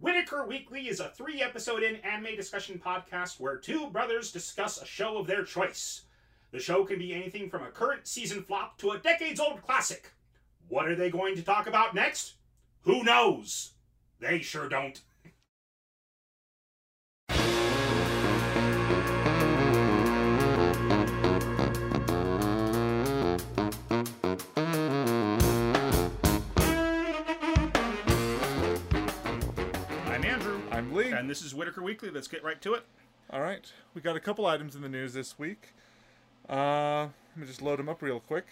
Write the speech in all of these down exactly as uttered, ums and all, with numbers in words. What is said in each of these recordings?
Whitaker Weekly is a three-episode-in anime discussion podcast where two brothers discuss a show of their choice. The show can be anything from a current season flop to a decades-old classic. What are they going to talk about next? Who knows? They sure don't. And this is Whitaker Weekly. Let's get right to it. All right. We got a couple items in the news this week. Uh, let me just load them up real quick.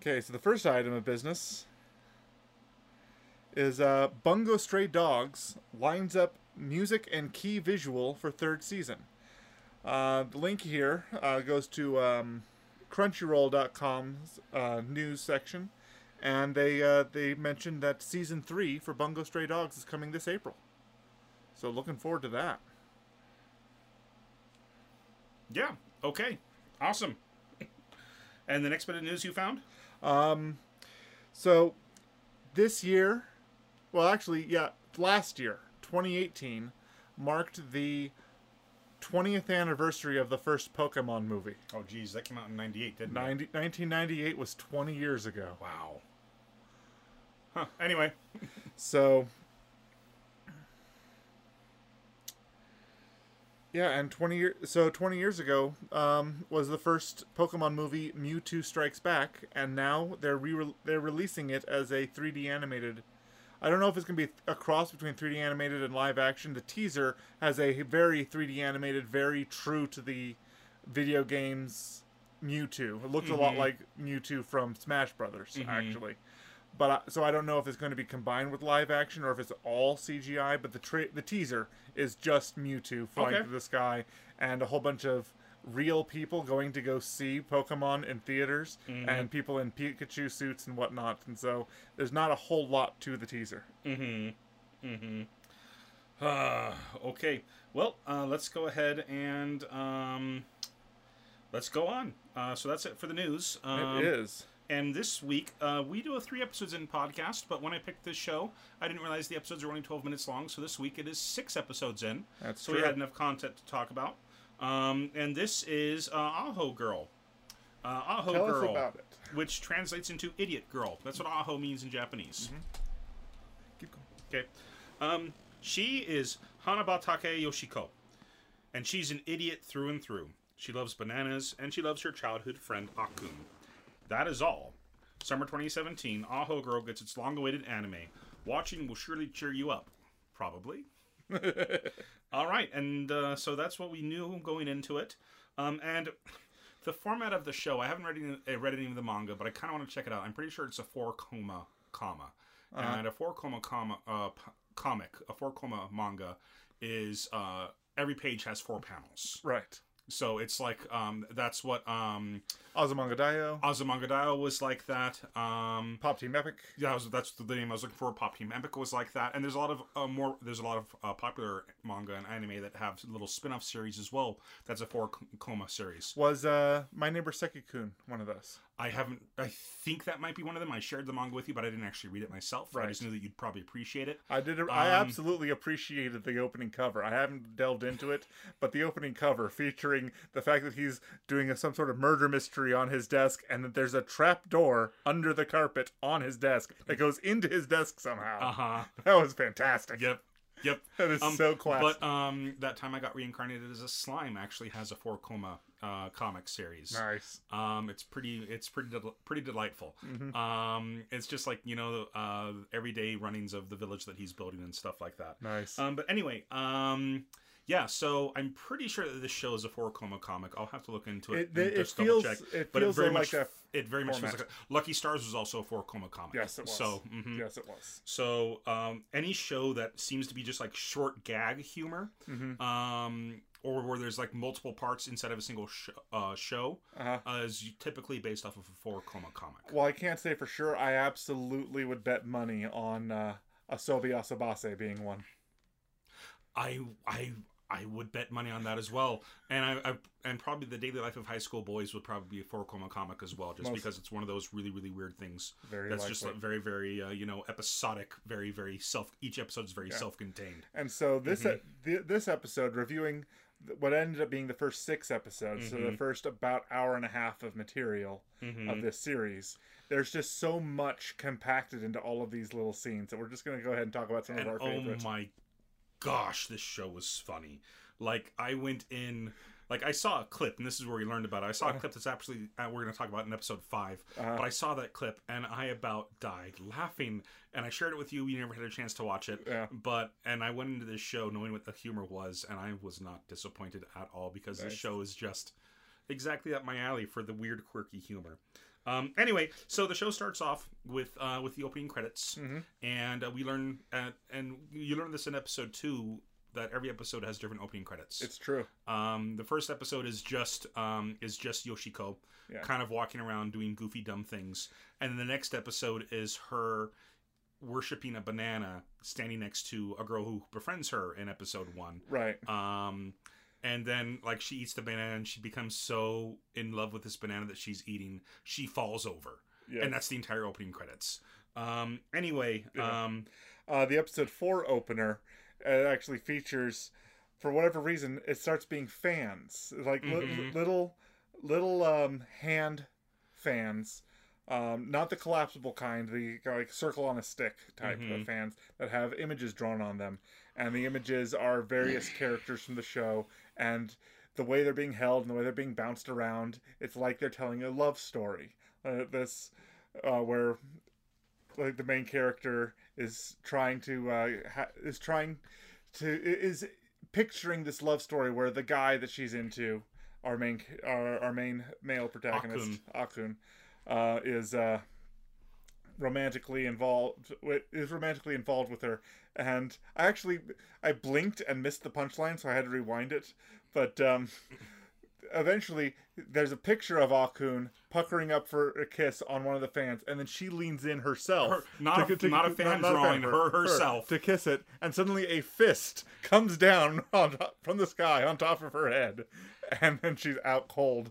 Okay, so the first item of business is uh, Bungo Stray Dogs lines up music and key visual for third season. Uh, the link here uh, goes to um, Crunchyroll dot com's uh, news section. And they uh, they mentioned that season three for Bungo Stray Dogs is coming this April. So looking forward to that. Yeah. Okay. Awesome. And the next bit of news you found? Um, so this year, well, actually, yeah, last year, twenty eighteen, marked the twentieth anniversary of the first Pokemon movie. Oh, geez. That came out in ninety-eight, didn't ninety, it? nineteen ninety-eight was twenty years ago. Wow. Huh. Anyway. So, yeah, and twenty year, so twenty years ago um, was the first Pokemon movie, Mewtwo Strikes Back, and now they're re they're releasing it as a three D animated. I don't know if it's going to be a cross between three D animated and live action. The teaser has a very three D animated, very true to the video games Mewtwo. It looked mm-hmm. a lot like Mewtwo from Smash Brothers, mm-hmm. actually. But so I don't know if it's going to be combined with live action or if it's all C G I. But the tra the teaser is just Mewtwo flying okay. through the sky and a whole bunch of real people going to go see Pokemon in theaters mm-hmm. and people in Pikachu suits and whatnot. And so there's not a whole lot to the teaser. Mm-hmm. Mm-hmm. Uh, okay. Well, uh, let's go ahead and um, let's go on. Uh, so that's it for the news. Um, it is. And this week, uh, we do a three episodes in podcast, but when I picked this show, I didn't realize the episodes are only twelve minutes long, so this week it is six episodes in. That's so true. We had enough content to talk about. Um, and this is uh, Aho Girl. Uh, Aho Tell Girl, us about it. Which translates into idiot girl. That's what Aho means in Japanese. Mm-hmm. Keep going. Okay. Um, she is Hanabatake Yoshiko, and she's an idiot through and through. She loves bananas, and she loves her childhood friend Akun. That is all. Summer twenty seventeen, Aho Girl gets its long-awaited anime. Watching will surely cheer you up. Probably. All right, and uh, so that's what we knew going into it. Um, and the format of the show, I haven't read any, read any of the manga, but I kind of want to check it out. I'm pretty sure it's a four-comma comma. Uh-huh. And a four-comma comma, uh, comic, a four-comma manga, is uh, every page has four panels. Right. So it's like, um, that's what, um... Azumanga Daioh. Azumanga Daioh was like that. Um, Pop Team Epic. Yeah, was, that's the name I was looking for. Pop Team Epic was like that. And there's a lot of uh, more, there's a lot of uh, popular manga and anime that have little spin-off series as well. That's a four-comma series. Was uh, My Neighbor Seki-kun one of those? I haven't, I think that might be one of them. I shared the manga with you, but I didn't actually read it myself. Right. I just knew that you'd probably appreciate it. I did. Um, I absolutely appreciated the opening cover. I haven't delved into it, but the opening cover featuring the fact that he's doing a, some sort of murder mystery on his desk and that there's a trap door under the carpet on his desk that goes into his desk somehow. Uh-huh. That was fantastic. Yep. Yep. That is um, so classic. But um, That Time I Got Reincarnated as a Slime actually has a four-comma uh, comic series. Nice. Um, it's pretty It's pretty de pretty delightful. Mm-hmm. um, it's just like, you know, uh, everyday runnings of the village that he's building and stuff like that. Nice. Um, but anyway, um, yeah, so I'm pretty sure that this show is a four-comma comic. I'll have to look into it. It, it, it feels, check. It but feels it very much, like a It very much format. feels like a, Lucky Stars was also a four-comma comic. Yes, it was. So, mm-hmm. Yes, it was. So um, any show that seems to be just like short gag humor, mm-hmm. um, or where there's like multiple parts instead of a single sh uh, show, uh-huh. uh, is typically based off of a four-comma comic. Well, I can't say for sure. I absolutely would bet money on uh, Asobi Asabase being one. I I. I would bet money on that as well. And I, I and probably The Daily Life of High School Boys would probably be a four-comma comic as well, just Most, because it's one of those really, really weird things. Very That's likely. Just like very, very, uh, you know, episodic, very, very self... Each episode's very yeah. self-contained. And so this mm-hmm. uh, th- this episode, reviewing what ended up being the first six episodes, mm-hmm. so the first about hour and a half of material mm-hmm. of this series, there's just so much compacted into all of these little scenes that we're just going to go ahead and talk about some and of our oh favorites. Oh my gosh, this show was funny. Like, I went in... Like, I saw a clip, and this is where we learned about it. I saw a clip that's actually, uh, we're going to talk about in episode five. Uh, but I saw that clip, and I about died laughing. And I shared it with you. You never had a chance to watch it. Yeah. But, and I went into this show knowing what the humor was, and I was not disappointed at all, because nice. This show is just exactly up my alley for the weird, quirky humor. Um, anyway, so the show starts off with uh, with the opening credits. Mm-hmm. And uh, we learn, uh, and you learn this in episode two, that every episode has different opening credits. It's true. Um, the first episode is just um, is just Yoshiko, yeah. kind of walking around doing goofy, dumb things, and then the next episode is her worshiping a banana, standing next to a girl who befriends her in episode one. Right. Um, and then like she eats the banana and she becomes so in love with this banana that she's eating, she falls over, yes. and that's the entire opening credits. Um, anyway, yeah. um, uh, the episode four opener. It actually features, for whatever reason, it starts being fans, like mm-hmm. li- little, little um, hand fans, um, not the collapsible kind, the like circle on a stick type mm-hmm. of fans that have images drawn on them, and the images are various characters from the show, and the way they're being held and the way they're being bounced around, it's like they're telling a love story. Uh, this, uh, where. Like the main character is trying to uh, ha- is trying to is picturing this love story where the guy that she's into, our main our, our main male protagonist Akun, Akun uh, is uh, romantically involved is romantically involved with her. And I actually I blinked and missed the punchline, so I had to rewind it. But um, eventually, there's a picture of Akun puckering up for a kiss on one of the fans, and then she leans in herself. Her, not, to, a, to, not a fan not, drawing, not a fan, her, her herself. Her, to kiss it, and suddenly a fist comes down on, from the sky on top of her head, and then she's out cold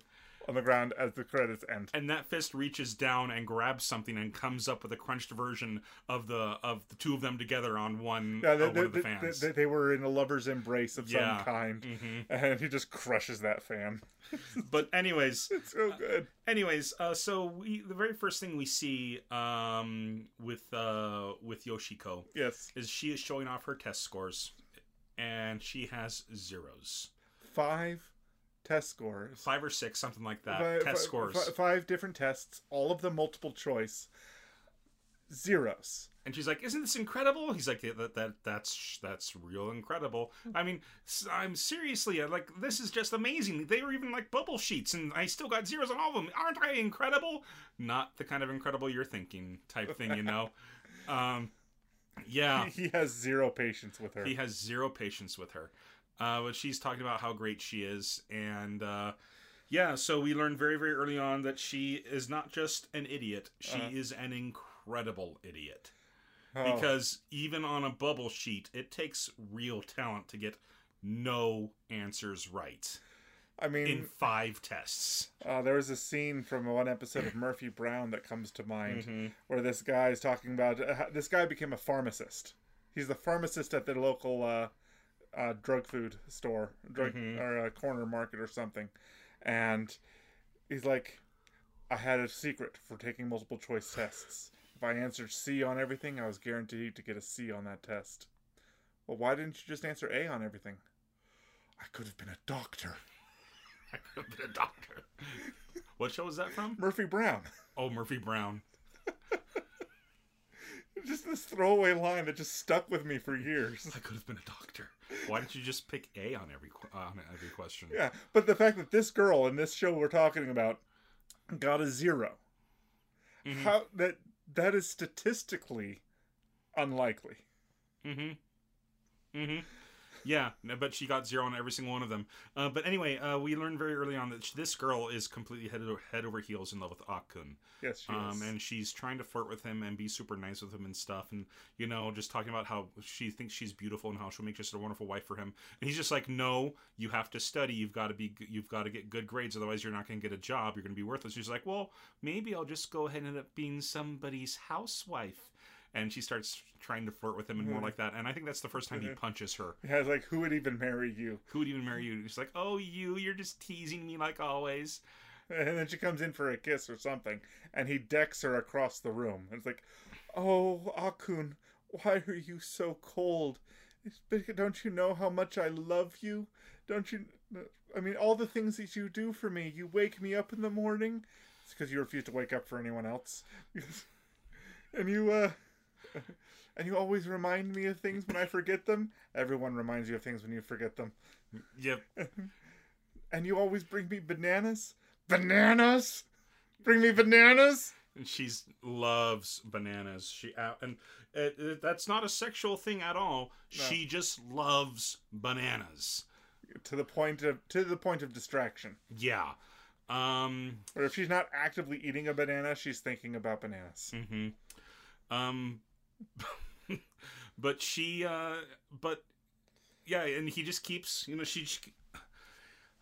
on the ground as the credits end. And that fist reaches down and grabs something and comes up with a crunched version of the of the two of them together on one, yeah, they, uh, one they, of the fans. They, they were in a lover's embrace of yeah. some kind. Mm-hmm. And he just crushes that fan. But anyways. It's so good. Uh, anyways, uh, so we, the very first thing we see um, with uh, with Yoshiko yes. is she is showing off her test scores. And she has zeros. Five. Test scores. Five or six, something like that. Five, test scores. Five, five different tests, all of them multiple choice. Zeros. And she's like, "Isn't this incredible?" He's like, yeah, "That that that's that's real incredible." I mean, I'm seriously, I'm like, this is just amazing. They were even like bubble sheets, and I still got zeros on all of them. Aren't I incredible? Not the kind of incredible you're thinking type thing, you know. um, yeah, he, he has zero patience with her. He has zero patience with her. Uh, but she's talking about how great she is. And, uh, yeah, so we learned very, very early on that she is not just an idiot. She uh-huh. is an incredible idiot. Oh. Because even on a bubble sheet, it takes real talent to get no answers right. I mean... In five tests. Uh, there was a scene from one episode of Murphy Brown that comes to mind. Mm-hmm. Where this guy is talking about... Uh, this guy became a pharmacist. He's the pharmacist at their local... Uh, Uh, drug food store drug mm-hmm. or a corner market or something, and he's like, I had a secret for taking multiple choice tests. If I answered C on everything, I was guaranteed to get a C on that test. Well, why didn't you just answer A on everything? I could have been a doctor. I could have been a doctor. What show was that from? Murphy Brown. Oh, Murphy Brown. Just this throwaway line that just stuck with me for years. I could have been a doctor. Why didn't you just pick A on every uh, on every question? Yeah, but the fact that this girl in this show we're talking about got a zero, mm-hmm. how that that is statistically unlikely. Mm-hmm. Mm-hmm. Yeah, but she got zero on every single one of them. Uh, but anyway, uh, we learned very early on that this girl is completely head, head over heels in love with Akun. Yes, she um, is. And she's trying to flirt with him and be super nice with him and stuff. And, you know, just talking about how she thinks she's beautiful and how she'll make just a wonderful wife for him. And he's just like, no, you have to study. You've got to be, you've got to get good grades. Otherwise, you're not going to get a job. You're going to be worthless. She's like, well, maybe I'll just go ahead and end up being somebody's housewife. And she starts trying to flirt with him and more like that. And I think that's the first time he punches her. Yeah, it's like, who would even marry you? Who would even marry you? And she's like, oh, you, you're just teasing me like always. And then she comes in for a kiss or something. And he decks her across the room. And it's like, oh, Akun, why are you so cold? Don't you know how much I love you? Don't you? I mean, all the things that you do for me. You wake me up in the morning. It's because you refuse to wake up for anyone else. And you, uh... and you always remind me of things when I forget them. Everyone reminds you of things when you forget them. Yep. And you always bring me bananas. Bananas? Bring me bananas? And she loves bananas. She and it, it, that's not a sexual thing at all. No. She just loves bananas. To the point of to the point of distraction. Yeah. Um. Or if she's not actively eating a banana, she's thinking about bananas. Mm-hmm. Um. But she, uh, but yeah, and he just keeps, you know, she, she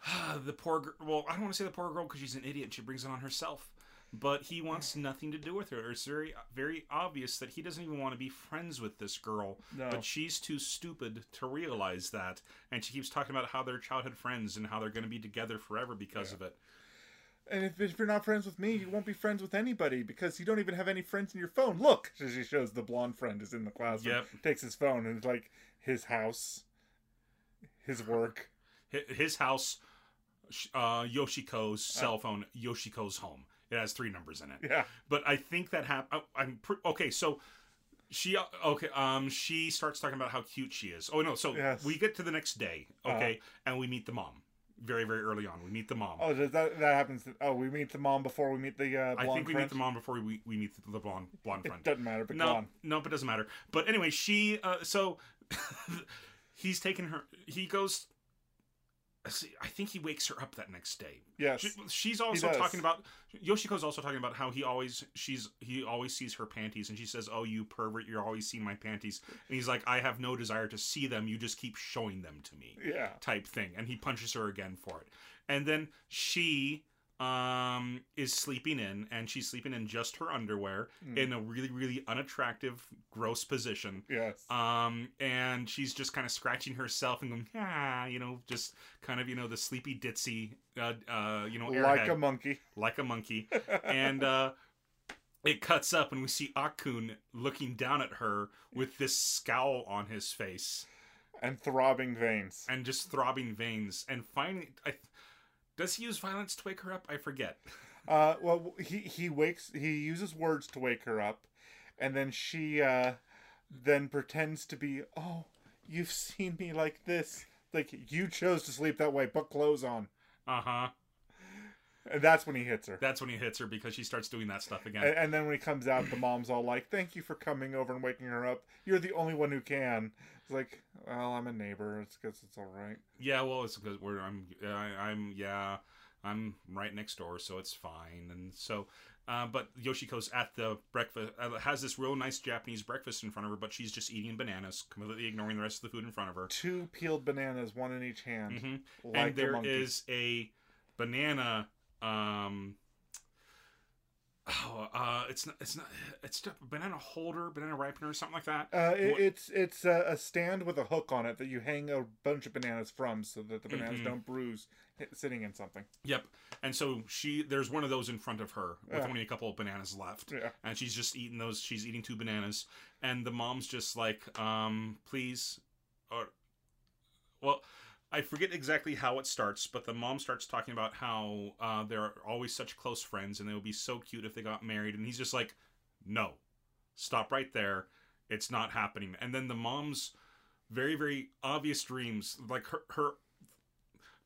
uh, the poor girl, well, I don't want to say the poor girl because she's an idiot. She brings it on herself, but he wants nothing to do with her. It's very, very obvious that he doesn't even want to be friends with this girl, no. But she's too stupid to realize that. And she keeps talking about how they're childhood friends and how they're going to be together forever because yeah. of it. And if, if you're not friends with me, you won't be friends with anybody because you don't even have any friends in your phone. Look, she shows the blonde friend is in the classroom. Yep. Takes his phone and it's like his house, his work, his house, uh, Yoshiko's cell phone, Yoshiko's home. It has three numbers in it. Yeah, but I think that happened. I'm pre- okay. So. She okay. Um, she starts talking about how cute she is. Oh no! So yes. we get to the next day. Okay, uh, and we meet the mom. Very, very early on. We meet the mom. Oh, that that happens. To, oh, we meet the mom before we meet the uh, blonde I think we friend. meet the mom before we, we meet the blonde blonde friend. It doesn't matter, but no, blonde. No, but it doesn't matter. But anyway, she, uh, so, he's taking her, he goes, I think he wakes her up that next day. Yes. She, she's also talking about, Yoshiko's also talking about how he always, she's, he always sees her panties, and she says, oh, you pervert, you're always seeing my panties. And he's like, I have no desire to see them, you just keep showing them to me. Yeah. Type thing. And he punches her again for it. And then she um, is sleeping in, and she's sleeping in just her underwear, mm. in a really, really unattractive, gross position. Yes. Um, and she's just kind of scratching herself and going, ah, you know, just kind of, you know, the sleepy ditzy, uh, uh, you know, airhead. Like a monkey. Like a monkey. And, uh, it cuts up and we see Akun looking down at her with this scowl on his face. And throbbing veins. And just throbbing veins. And finally, I... Does he use violence to wake her up? I forget. Uh, well, he he wakes. He uses words to wake her up, and then she uh, then pretends to be. Oh, you've seen me like this. Like you chose to sleep that way. Put clothes on. Uh huh. And that's when he hits her. That's when he hits her because she starts doing that stuff again. And, and then when he comes out, the mom's all like, "Thank you for coming over and waking her up. You're the only one who can." Like, well, I'm a neighbor. It's because it's all right. Yeah, well, it's because we're I'm I, I'm yeah I'm right next door, so it's fine. And so, uh, but Yoshiko's at the breakfast uh, has this real nice Japanese breakfast in front of her, but she's just eating bananas, completely ignoring the rest of the food in front of her. Two peeled bananas, one in each hand. Mm-hmm. Like and there the is a banana. Um, Oh, uh, it's not, it's not, it's a banana holder, banana ripener, something like that. Uh, it, it's, it's a, a stand with a hook on it that you hang a bunch of bananas from so that the bananas mm-hmm. don't bruise sitting in something. Yep. And so she, there's one of those in front of her with yeah. only a couple of bananas left. Yeah. And she's just eating those. She's eating two bananas and the mom's just like, um, please, or, well, I forget exactly how it starts, but the mom starts talking about how uh, they're always such close friends and they would be so cute if they got married. And he's just like, no, stop right there. It's not happening. And then the mom's very, very obvious dreams, like her, her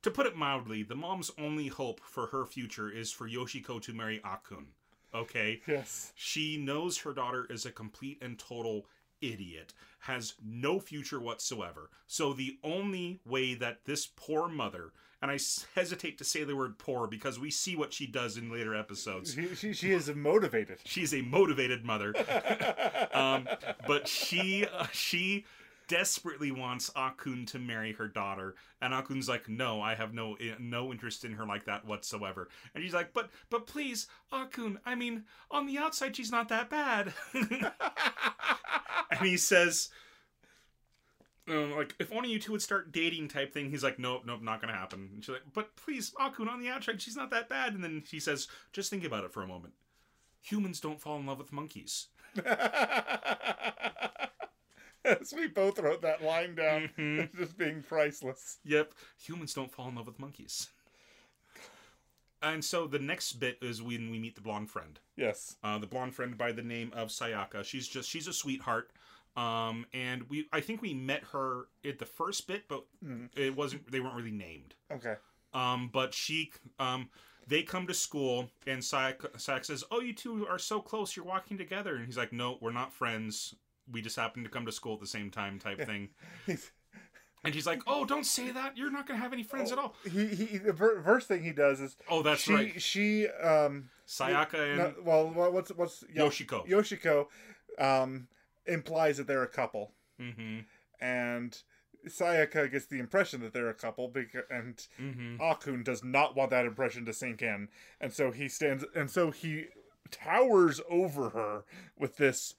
to put it mildly, the mom's only hope for her future is for Yoshiko to marry Akun. Okay? Yes. She knows her daughter is a complete and total idiot, has no future whatsoever. So the only way that this poor mother, and I hesitate to say the word poor because we see what she does in later episodes. She, she, she is motivated. She's a motivated mother. um, but she, uh, she desperately wants Akun to marry her daughter. And Akun's like, no, I have no no interest in her like that whatsoever. And she's like, but but please, Akun, I mean, on the outside, she's not that bad. And he says, uh, like, if only you two would start dating type thing. He's like, nope, nope, not going to happen. And she's like, but please, Akun, on the outside, she's not that bad. And then she says, just think about it for a moment. Humans don't fall in love with monkeys. Yes, we both wrote that line down. Mm-hmm. Just being priceless. Yep. Humans don't fall in love with monkeys. And so the next bit is when we meet the blonde friend. Yes. Uh, the blonde friend by the name of Sayaka. She's just she's a sweetheart. Um, and we I think we met her at the first bit, but mm. it wasn't they weren't really named. Okay. Um, but she um they come to school and Sayaka, Sayaka says, "Oh, you two are so close. You're walking together." And he's like, "No, we're not friends. We just happened to come to school at the same time," type thing. And she's like, "Oh, don't say that. You're not going to have any friends oh, at all." He, he, the first thing he does is, oh, that's she, right. She, um, Sayaka and no, well, what's what's Yoshiko? Yoshiko, um, implies that they're a couple, mm-hmm. and Sayaka gets the impression that they're a couple, because, and mm-hmm. Akun does not want that impression to sink in, and so he stands, and so he towers over her with this.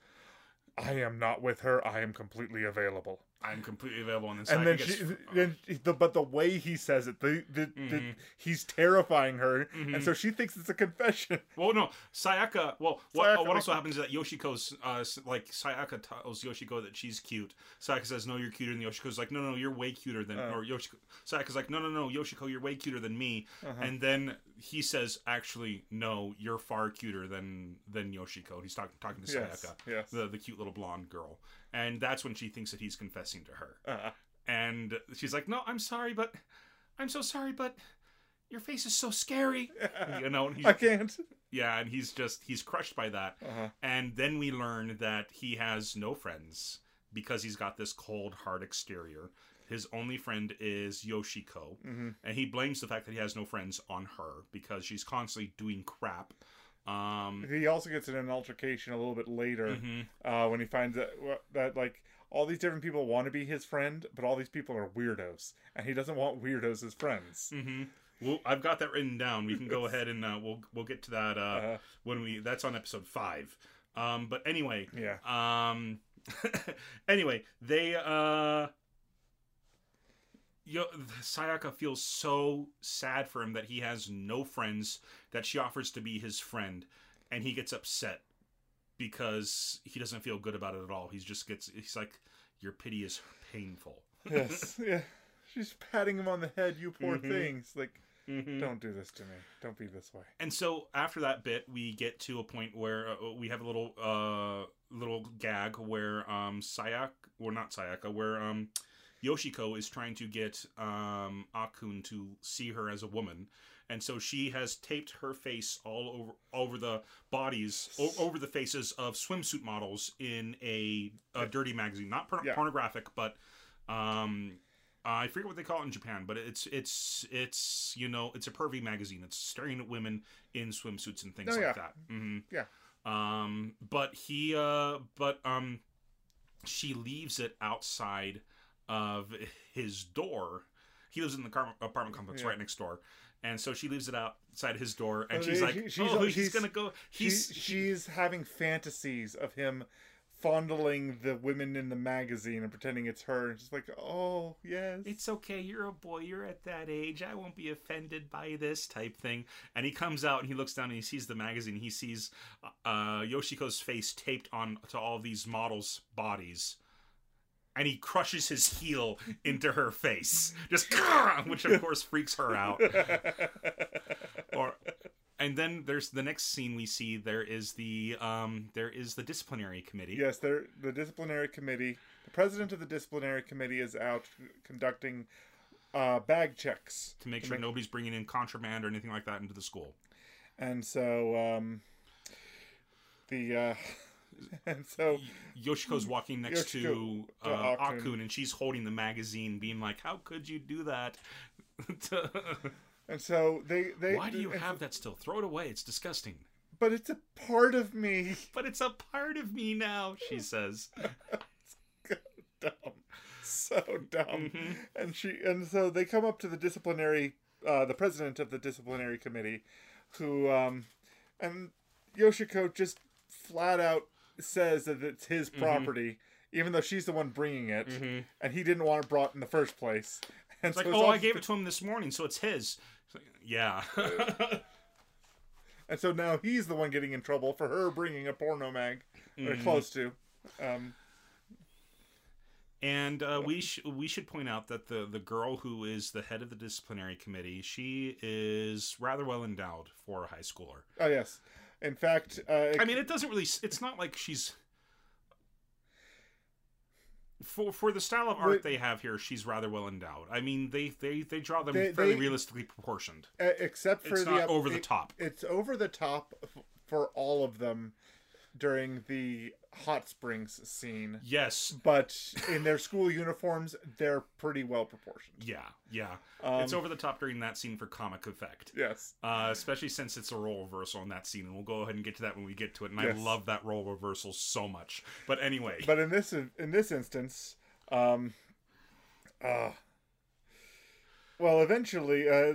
I am not with her. I am completely available. I'm completely available on this. And then, she, then the, but the way he says it, the, the, mm-hmm. the, he's terrifying her, mm-hmm. and so she thinks it's a confession. Well, no, Sayaka. Well, what, Sayaka, what also happens is that Yoshiko's uh, like Sayaka tells Yoshiko that she's cute. Sayaka says, "No, you're cuter than Yoshiko's." Like, no, no, you're way cuter than. Uh, or Yoshiko. Sayaka's like, "No, no, no, Yoshiko, you're way cuter than me." Uh-huh. And then he says, "Actually, no, you're far cuter than than Yoshiko." He's talking talking to Sayaka, yes, yes. the the cute little blonde girl. And that's when she thinks that he's confessing to her. Uh-huh. And she's like, "No, I'm sorry, but... I'm so sorry, but... Your face is so scary." Yeah. You know, I can't. Yeah, and he's just... He's crushed by that. Uh-huh. And then we learn that he has no friends because he's got this cold, hard exterior. His only friend is Yoshiko. Mm-hmm. And he blames the fact that he has no friends on her because she's constantly doing crap. Um, he also gets in an altercation a little bit later mm-hmm. uh, when he finds that, that like all these different people want to be his friend, but all these people are weirdos, and he doesn't want weirdos as friends. Mm-hmm. Well, I've got that written down. We can go ahead and uh, we'll we'll get to that uh, uh-huh. when we. That's on episode five. Um, but anyway, yeah. Um, anyway, they. Uh, Yo, Sayaka feels so sad for him that he has no friends, that she offers to be his friend, and he gets upset because he doesn't feel good about it at all. He just gets, he's like, "Your pity is painful." Yes, yeah. She's patting him on the head, "You poor mm-hmm. things." Like, mm-hmm. "Don't do this to me. Don't be this way." And so after that bit, we get to a point where uh, we have a little, uh, little gag where um, Sayaka, or not Sayaka, where um. Yoshiko is trying to get um, Akun to see her as a woman, and so she has taped her face all over over the bodies, o- over the faces of swimsuit models in a, a dirty magazine, not porn- yeah. pornographic, but um, I forget what they call it in Japan, but it's it's it's you know it's a pervy magazine. It's staring at women in swimsuits and things oh, like yeah. that. Mm-hmm. Yeah. Um, but he, uh, but um, she leaves it outside of his door. He lives in the car- apartment complex yeah. right next door, and so she leaves it outside his door, and I mean, she's like, she, she's, "Oh, he's, he's gonna go." He's she, she's having fantasies of him fondling the women in the magazine and pretending it's her, and she's like, "Oh, yes, it's okay. You're a boy. You're at that age. I won't be offended by this," type thing. And he comes out and he looks down and he sees the magazine. He sees uh, Yoshiko's face taped on to all of these models' bodies. And he crushes his heel into her face, just which of course freaks her out. or, and then there's the next scene we see. There is the um, there is the disciplinary committee. Yes, there the disciplinary committee. The president of the disciplinary committee is out conducting uh, bag checks to make to sure make... nobody's bringing in contraband or anything like that into the school. And so um, the. Uh... And so Yoshiko's walking next Yoshiko, to uh, Akun. Akun, and she's holding the magazine, being like, "How could you do that?" And so they, they why do you have that still? Throw it away. It's disgusting. But it's a part of me. But it's a part of me now, she says. It's so dumb. So dumb. Mm-hmm. And she and so they come up to the disciplinary, uh, the president of the disciplinary committee, who um, and Yoshiko just flat out says that it's his property, mm-hmm. even though she's the one bringing it, mm-hmm. and he didn't want it brought in the first place. And it's so like, it's oh, I gave th- it to him this morning, so it's his. It's like, yeah. And so now he's the one getting in trouble for her bringing a porno mag, mm-hmm. or close to. Um, and uh, we sh- we should point out that the the girl who is the head of the disciplinary committee, she is rather well endowed for a high schooler. Oh yes. In fact, uh, I mean, it doesn't really. It's not like she's for for the style of art but, they have here. She's rather well endowed. I mean, they they, they draw them they, fairly they, realistically proportioned, except for it's the not over it, the top. It's over the top for all of them during the hot springs scene. Yes, but in their school uniforms, they're pretty well proportioned. Yeah, yeah. Um, it's over the top during that scene for comic effect. Yes, uh, especially since it's a role reversal in that scene, and we'll go ahead and get to that when we get to it. And yes. I love that role reversal so much. But anyway, but in this in this instance, um, uh, well, eventually. Uh,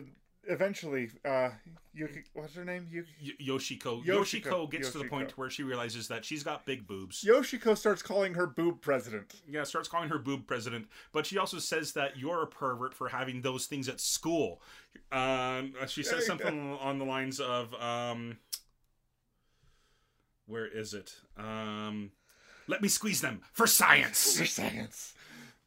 Eventually, uh, Yuki, what's her name? Yuki? Yoshiko. Yoshiko. Yoshiko gets Yoshiko. to the point where she realizes that she's got big boobs. Yoshiko starts calling her boob president. Yeah, starts calling her boob president. But she also says that you're a pervert for having those things at school. Um, she says something on the lines of, um, where is it? Um, let me squeeze them for science. For science.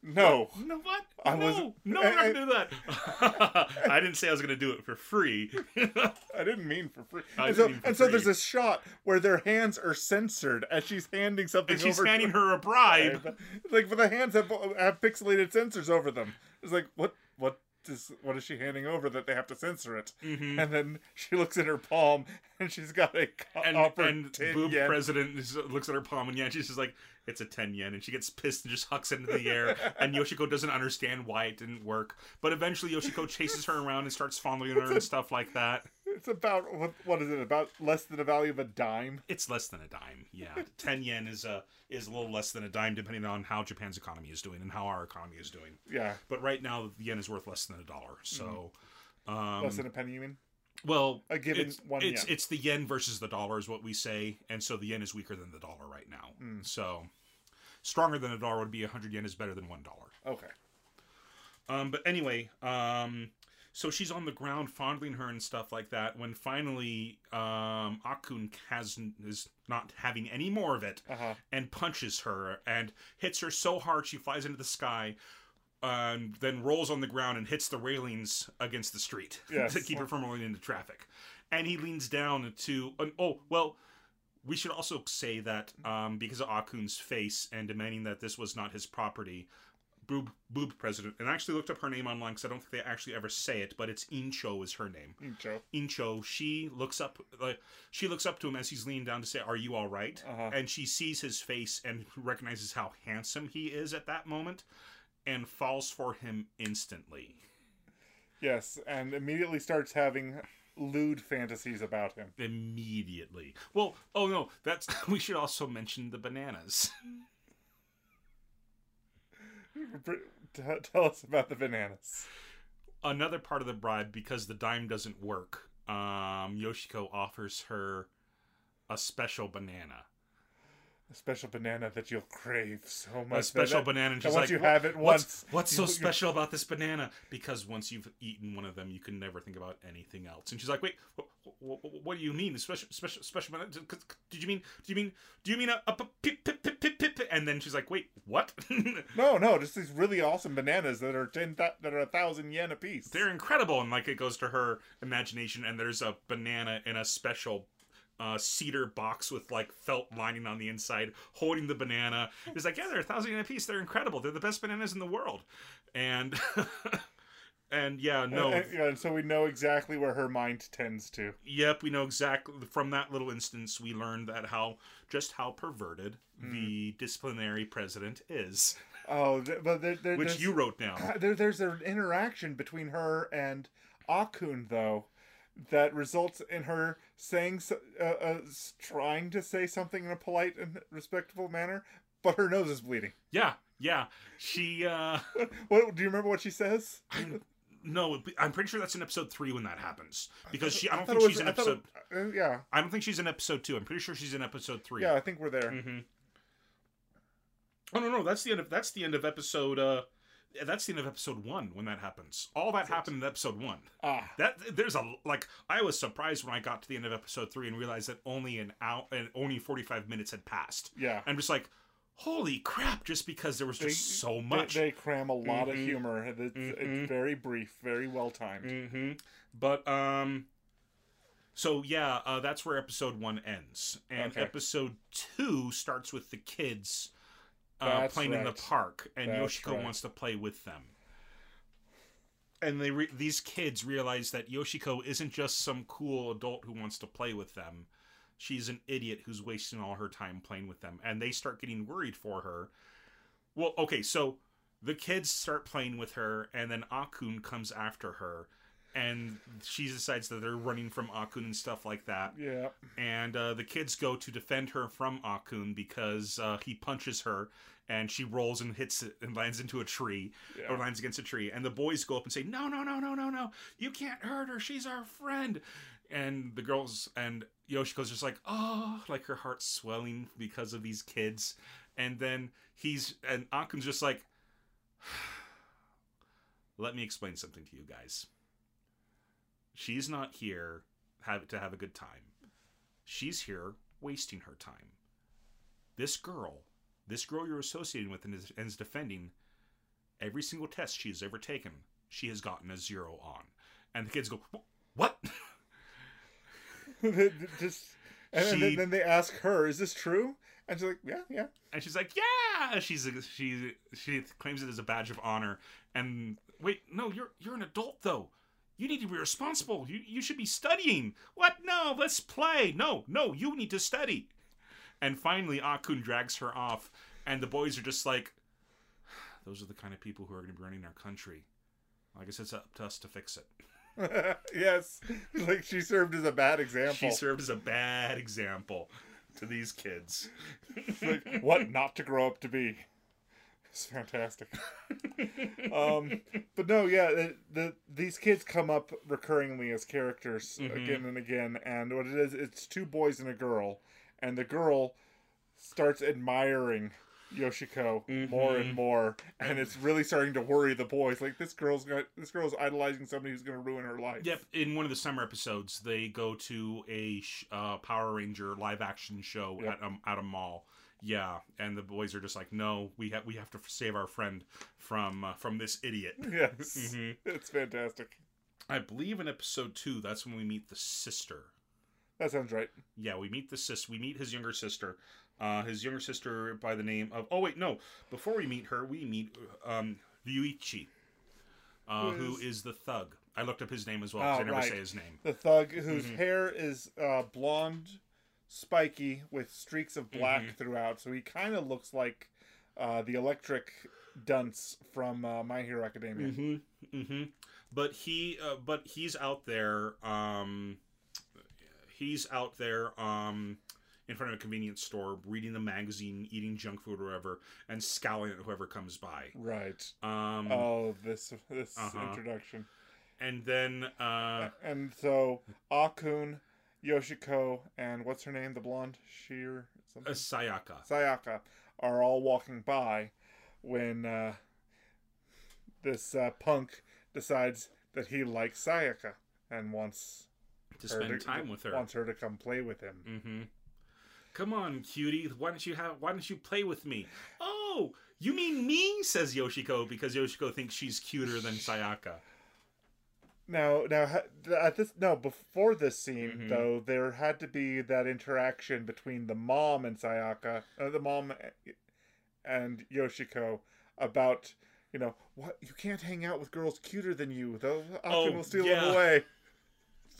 No. What? No, what? I no. Was, no, I, I, I don't do that. I didn't say I was going to do it for free. I didn't mean for free. I and so, mean for and free. So there's a shot where their hands are censored as she's handing something over. And she's over handing to her a bribe. Like, but the hands have, have pixelated sensors over them. It's like, what, what, is, what is she handing over that they have to censor it? Mm-hmm. And then she looks at her palm, and she's got a and, copper and tin boob yen. President looks at her palm, and yeah, she's just like, it's a ten yen, and she gets pissed and just hucks it into the air, and Yoshiko doesn't understand why it didn't work. But eventually Yoshiko chases her around and starts fondling her it's and a, stuff like that. It's about, what is it, about less than the value of a dime? It's less than a dime, yeah. ten yen is a, is a little less than a dime, depending on how Japan's economy is doing and how our economy is doing. Yeah. But right now, the yen is worth less than a dollar, so... Mm-hmm. Um, less than a penny, you mean? Well, a given it's, one it's, yen. It's the yen versus the dollar is what we say, and so the yen is weaker than the dollar right now. Mm. So, stronger than a dollar would be one hundred yen is better than one dollar. Okay. Um, but anyway, um, so she's on the ground fondling her and stuff like that, when finally um, Akun has, is not having any more of it, uh-huh. and punches her, and hits her so hard she flies into the sky, Uh, and then rolls on the ground and hits the railings against the street, yes. to keep her from rolling into traffic. And he leans down to... Uh, oh, well, we should also say that um, because of Akun's face and demanding that this was not his property, Boob, Boob President... And I actually looked up her name online because I don't think they actually ever say it, but it's Incho is her name. Incho. Incho. She looks up like she looks up to him as he's leaning down to say, are you all right? Uh-huh. And she sees his face and recognizes how handsome he is at that moment. And falls for him instantly. Yes, and immediately starts having lewd fantasies about him. Immediately. Well, oh no, that's we should also mention the bananas. Tell us about the bananas. Another part of the bribe, because the dime doesn't work, um, Yoshiko offers her a special banana. A special banana that you'll crave so much. A special that, banana. And she's once like, you well, have it once. What's, what's so special about this banana? Because once you've eaten one of them, you can never think about anything else. And she's like, wait, what, what, what do you mean? Special, special, special banana? Did you mean, do you mean, do you mean a, a pip, pip, pip, pip, pip? And then she's like, wait, what? no, no, just these really awesome bananas that are ten, th- that are a thousand yen a piece. They're incredible. And like, it goes to her imagination, and there's a banana in a special Uh, cedar box with like felt lining on the inside, holding the banana. It's like, yeah, they're a thousand yen a piece. They're incredible. They're the best bananas in the world. And And yeah, no. And, and, and so we know exactly where her mind tends to. Yep, we know exactly. From that little instance, we learned that how just how perverted mm. the disciplinary president is. Oh, th- but there, there, which you wrote down. There, there's an interaction between her and Akun, though, that results in her saying, uh, uh, trying to say something in a polite and respectful manner, but her nose is bleeding. Yeah, yeah. She. Uh... What do you remember? What she says? I'm... No, I'm pretty sure that's in episode three when that happens. Because she, I don't I think was, she's in episode... It, uh, yeah. I don't think she's in episode two. I'm pretty sure she's in episode three. Yeah, I think we're there. Mm-hmm. Oh, no, no. That's the end of, that's the end of episode... Uh, that's the end of episode one when that happens. All that that's happened it. in episode one. Ah. That There's a... Like, I was surprised when I got to the end of episode three and realized that only an hour... and only forty-five minutes had passed. Yeah. I'm just like... Holy crap, just because there was just they, so much. They, they cram a lot mm-hmm. of humor. It's, mm-hmm. it's very brief, very well-timed. Mm-hmm. But, um... So, yeah, uh, that's where episode one ends. And okay. episode two starts with the kids uh, playing right. in the park. And that's Yoshiko right. wants to play with them. And they re- these kids realize that Yoshiko isn't just some cool adult who wants to play with them. She's an idiot who's wasting all her time playing with them. And they start getting worried for her. Well, okay, so the kids start playing with her, and then Akun comes after her. And she decides that they're running from Akun and stuff like that. Yeah. And uh, the kids go to defend her from Akun because uh, he punches her, and she rolls and hits it and lands into a tree, yeah. or lands against a tree. And the boys go up and say, no, no, no, no, no, no. You can't hurt her. She's our friend. And the girls and Yoshiko's just like, oh, like her heart's swelling because of these kids. And then he's, and Akun's just like, let me explain something to you guys. She's not here have, to have a good time. She's here wasting her time. This girl, this girl you're associating with and is, and is defending, every single test she has ever taken, she has gotten a zero on. And the kids go, what? Just, and she, then, then they ask her, is this true? And she's like, yeah, yeah. And she's like, yeah! She's she she claims it as a badge of honor. And, wait, no, you're you're an adult, though. You need to be responsible. You you should be studying. What? No, let's play. No, no, you need to study. And finally, Akun drags her off. And the boys are just like, those are the kind of people who are going to be running our country. I guess it's up to us to fix it. Yes, like she served as a bad example. She served as a bad example to these kids. Like, what not to grow up to be. It's fantastic. um, but no, yeah, the, the these kids come up recurringly as characters mm-hmm. again and again. And what it is, it's two boys and a girl, and the girl starts admiring Yoshiko mm-hmm. more and more, and it's really starting to worry the boys. Like, this girl's got this girl's idolizing somebody who's going to ruin her life. Yep. In one of the summer episodes, they go to a uh, Power Ranger live action show yep. at um, at a mall. Yeah, and the boys are just like, no, we have we have to save our friend from uh, from this idiot. Yes, mm-hmm. It's fantastic. I believe in episode two, that's when we meet the sister. That sounds right. Yeah, we meet the sis. We meet his younger sister. Uh, his younger sister by the name of... Oh, wait, no. Before we meet her, we meet um, Ryuichi, uh, who, is... who is the thug. I looked up his name as well, because oh, I never right. say his name. The thug, whose mm-hmm. hair is uh, blonde, spiky, with streaks of black mm-hmm. throughout. So he kind of looks like uh, the electric dunce from uh, My Hero Academia. Mm-hmm. Mm-hmm. But, he, uh, but he's out there... Um, he's out there... Um, in front of a convenience store, reading the magazine, eating junk food or whatever, and scowling at whoever comes by. Right. Um, oh, this this uh-huh. introduction. And then... Uh, and so, Akun, Yoshiko, and what's her name? The blonde? Sheer? Something? Uh, Sayaka. Sayaka are all walking by when uh, this uh, punk decides that he likes Sayaka and wants... To spend to, time with her. Wants her to come play with him. Mm-hmm. Come on, cutie. Why don't you have? Why don't you play with me? Oh, you mean me? Says Yoshiko, because Yoshiko thinks she's cuter than Sayaka. Now, now, at this, no. Before this scene, mm-hmm. though, there had to be that interaction between the mom and Sayaka, uh, the mom and Yoshiko, about you know, what, you can't hang out with girls cuter than you, though. Akun oh, will steal yeah. them away.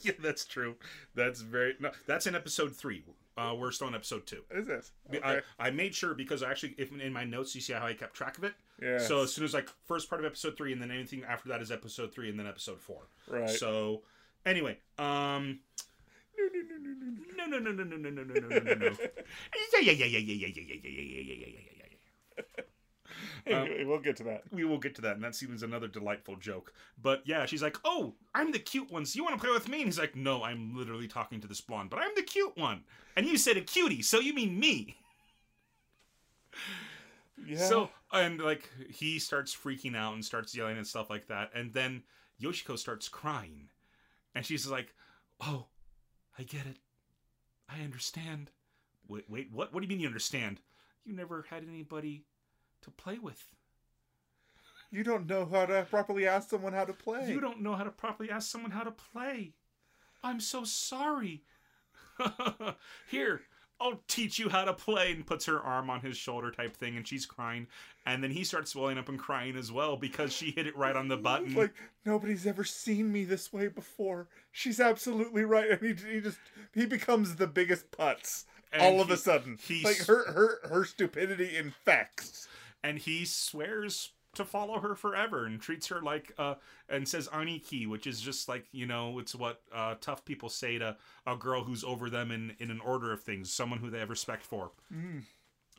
Yeah, that's true. That's very. No, that's in episode three. Uh, we're still in episode two. Is it? Okay. I, I made sure because I actually, if in my notes, you see how I kept track of it. Yeah. So as soon as like first part of episode three, and then anything after that is episode three, and then episode four. Right. So anyway, um. No, no, no, no, no, no, no, no, no, no, no. Yeah, yeah, yeah, yeah, yeah, yeah, yeah, yeah, yeah, yeah, yeah, yeah. Um, we'll get to that. We will get to that, and that seems another delightful joke. But yeah, she's like, "Oh, I'm the cute one, so you want to play with me?" And he's like, "No, I'm literally talking to this blonde, but I'm the cute one, and you said a cutie, so you mean me." Yeah. So and like he starts freaking out and starts yelling and stuff like that, and then Yoshiko starts crying, and she's like, "Oh, I get it, I understand." Wait, wait, what? What do you mean you understand? You never had anybody to play with. You don't know how to properly ask someone how to play. You don't know how to properly ask someone how to play. I'm so sorry. Here, I'll teach you how to play, and puts her arm on his shoulder type thing, and she's crying. And then he starts swelling up and crying as well because she hit it right on the button. Like, nobody's ever seen me this way before. She's absolutely right. And he, he just, he becomes the biggest putz and all he, of a sudden. He's like her, her, her stupidity infects. And he swears to follow her forever and treats her like, uh, and says Aniki, which is just like, you know, it's what uh, tough people say to a girl who's over them in, in an order of things, someone who they have respect for. Mm.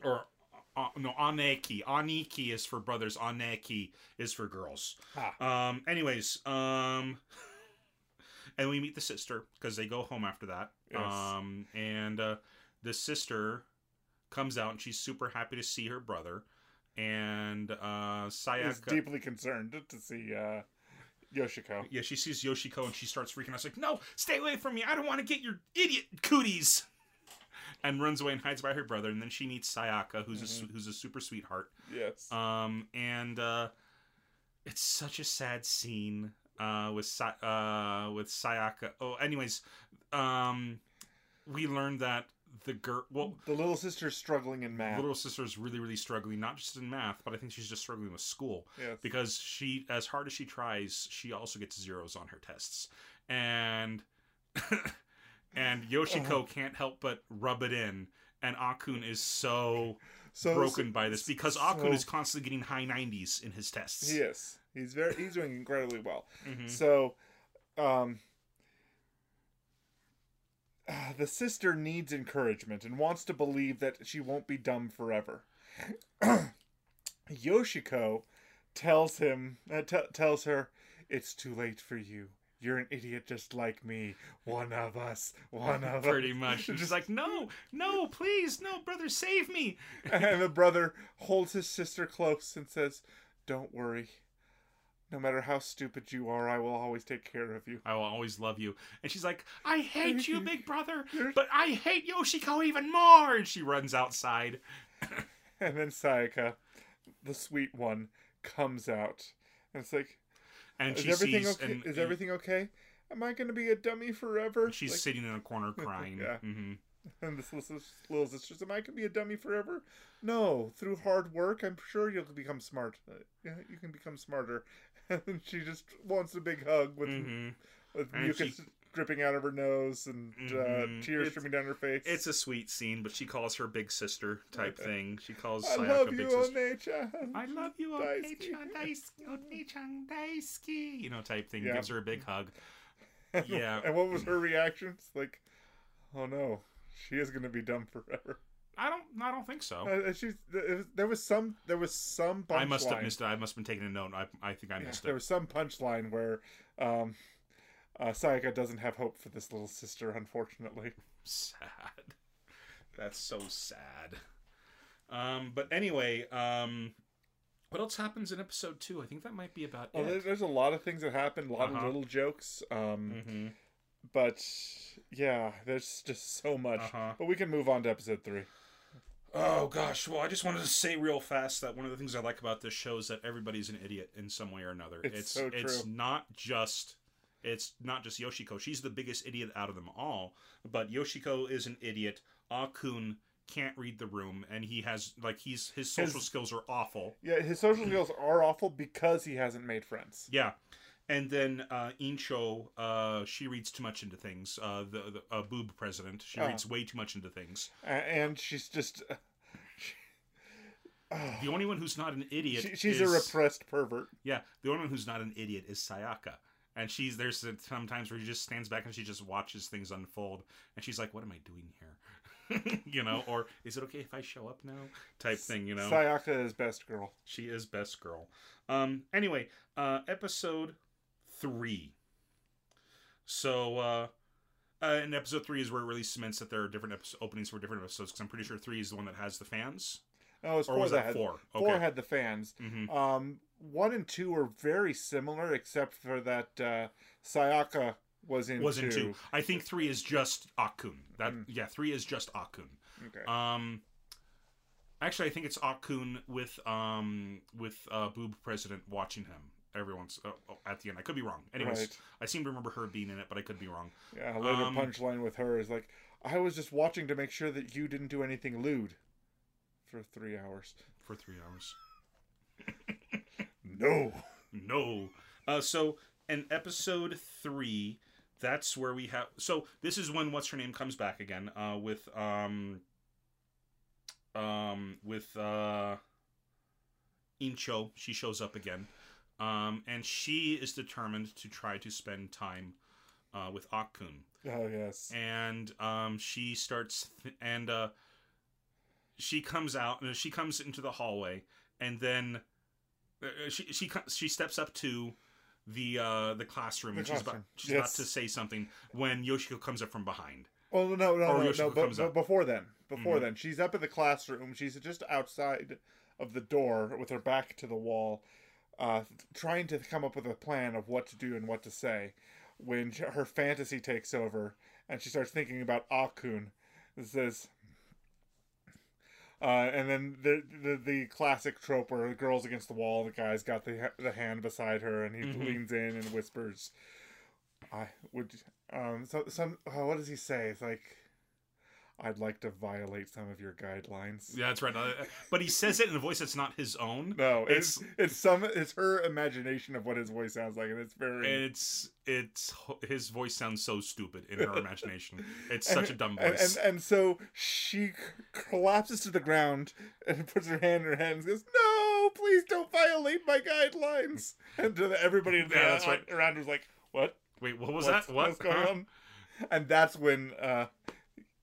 Or, uh, no, Aneki. Aniki is for brothers. Aneki is for girls. Ah. Um, anyways, um, and we meet the sister because they go home after that. Yes. Um, and uh, the sister comes out and she's super happy to see her brother. And uh, Sayaka is deeply concerned to see uh, Yoshiko. Yeah, she sees Yoshiko and she starts freaking out. She's like, "No, stay away from me. I don't want to get your idiot cooties." And runs away and hides by her brother. And then she meets Sayaka, who's mm-hmm. a, who's a super sweetheart. Yes. Um, and uh, it's such a sad scene uh, with uh, with Sayaka. Oh, anyways, um, we learned that. The girl, well, the little sister's struggling in math. The little sister's really, really struggling, not just in math, but I think she's just struggling with school. Yes. Because she, as hard as she tries, she also gets zeros on her tests. And and Yoshiko uh-huh. can't help but rub it in. And Akun is so, so broken so, by this because Akun so, is constantly getting high nineties in his tests. Yes, he he's very he's doing incredibly well. Mm-hmm. So, um. Uh, the sister needs encouragement and wants to believe that she won't be dumb forever. Yoshiko tells him, uh, t- tells her, "It's too late for you. You're an idiot just like me. One of us. One of us." Pretty much. And she's like, "No, no, please, no, brother, save me." And the brother holds his sister close and says, "Don't worry. No matter how stupid you are, I will always take care of you. I will always love you." And she's like, "I hate you, big brother, but I hate Yoshiko even more." And she runs outside. And then Sayaka, the sweet one, comes out. And it's like, and is, she everything, sees, okay? And, is and, everything okay? Am I going to be a dummy forever? She's like, sitting in a corner crying. Yeah. Mm-hmm. And this little sister's, "Am I going to be a dummy forever? No, through hard work, I'm sure you'll become smart. You can become smarter." And she just wants a big hug with, mm-hmm. with mucus she, dripping out of her nose and mm-hmm. uh, tears it's, dripping down her face. It's a sweet scene, but she calls her big sister type thing. She calls I Sayaka love you, big sister. I love you, Onei-chan. Onei-chan, daisuki. You know, type thing. Yeah. Gives her a big hug. Yeah. And what was her reaction? It's like, "Oh no, she is going to be dumb forever." I don't. I don't think so. Uh, she's, there was some. There was some. Punch I must line. have missed it. I must have been taking a note. I. I think I missed yeah, it. There was some punchline where, um, uh, Sayaka doesn't have hope for this little sister. Unfortunately, sad. That's so sad. Um. But anyway. Um. What else happens in episode two? I think that might be about well, it. There's a lot of things that happen. A lot uh-huh. of little jokes. Um. Mm-hmm. But yeah, there's just so much. Uh-huh. But we can move on to episode three. Oh, gosh. Well, I just wanted to say real fast that one of the things I like about this show is that everybody's an idiot in some way or another. It's it's, so it's true. not just it's not just Yoshiko. She's the biggest idiot out of them all. But Yoshiko is an idiot. Akun can't read the room, and he has, like, he's his social his, skills are awful. Yeah, his social skills are awful because he hasn't made friends. Yeah. And then uh, Incho, uh, she reads too much into things. Uh, the the uh, boob president, she uh, reads way too much into things. And she's just... Uh, she, uh, the only one who's not an idiot she, She's is, a repressed pervert. Yeah, the only one who's not an idiot is Sayaka. And she's there's sometimes where she just stands back and she just watches things unfold. And she's like, what am I doing here? You know, or is it okay if I show up now? Type thing, you know. Sayaka is best girl. She is best girl. Um. Anyway, uh, episode three. So, uh, uh, and episode three is where it really cements that there are different episode, openings for different episodes. Because I'm pretty sure three is the one that has the fans. No, it was or four was that had, four? Four okay. had the fans. Mm-hmm. Um, one and two were very similar, except for that uh, Sayaka. Was in, was in two. two. I think three is just Akun. That mm. yeah, three is just Akun. Okay. Um, actually, I think it's Akun with um with uh, Boob President watching him every once uh, oh, at the end. I could be wrong. Anyways, right. I seem to remember her being in it, but I could be wrong. Yeah, a later um, punchline with her is like, "I was just watching to make sure that you didn't do anything lewd for three hours." For three hours. no, no. Uh, so in episode three. That's where we have... So, this is when What's-Her-Name comes back again uh, with... Um, um, with uh, Incho. She shows up again. Um, and she is determined to try to spend time uh, with Akun. Oh, yes. And um, she starts... Th- and uh, she comes out... No, she comes into the hallway. And then uh, she, she she steps up to... The uh the classroom, the and she's classroom. about she's yes. about to say something when Yoshiko comes up from behind. Oh no no no, no, no but, but before then, before mm-hmm. then, she's up at the classroom. She's just outside of the door with her back to the wall, uh, trying to come up with a plan of what to do and what to say. When her fantasy takes over and she starts thinking about Akun, and says, uh, and then the, the the classic trope where the girl's against the wall, the guy's got the the hand beside her, and he mm-hmm. leans in and whispers, "I would um so some oh, what does he say? It's like, I'd like to violate some of your guidelines." Yeah, that's right. But he says it in a voice that's not his own. No, it's it's, it's some it's her imagination of what his voice sounds like, and it's very and it's it's his voice sounds so stupid in her imagination. It's such and, a dumb voice. And, and and so she collapses to the ground and puts her hand in her head and goes, "No, please don't violate my guidelines." And to the, everybody yeah, the, that's uh, right. around was like, "What? Wait, what was what's, that? What? What's going huh? on?" And that's when. Uh,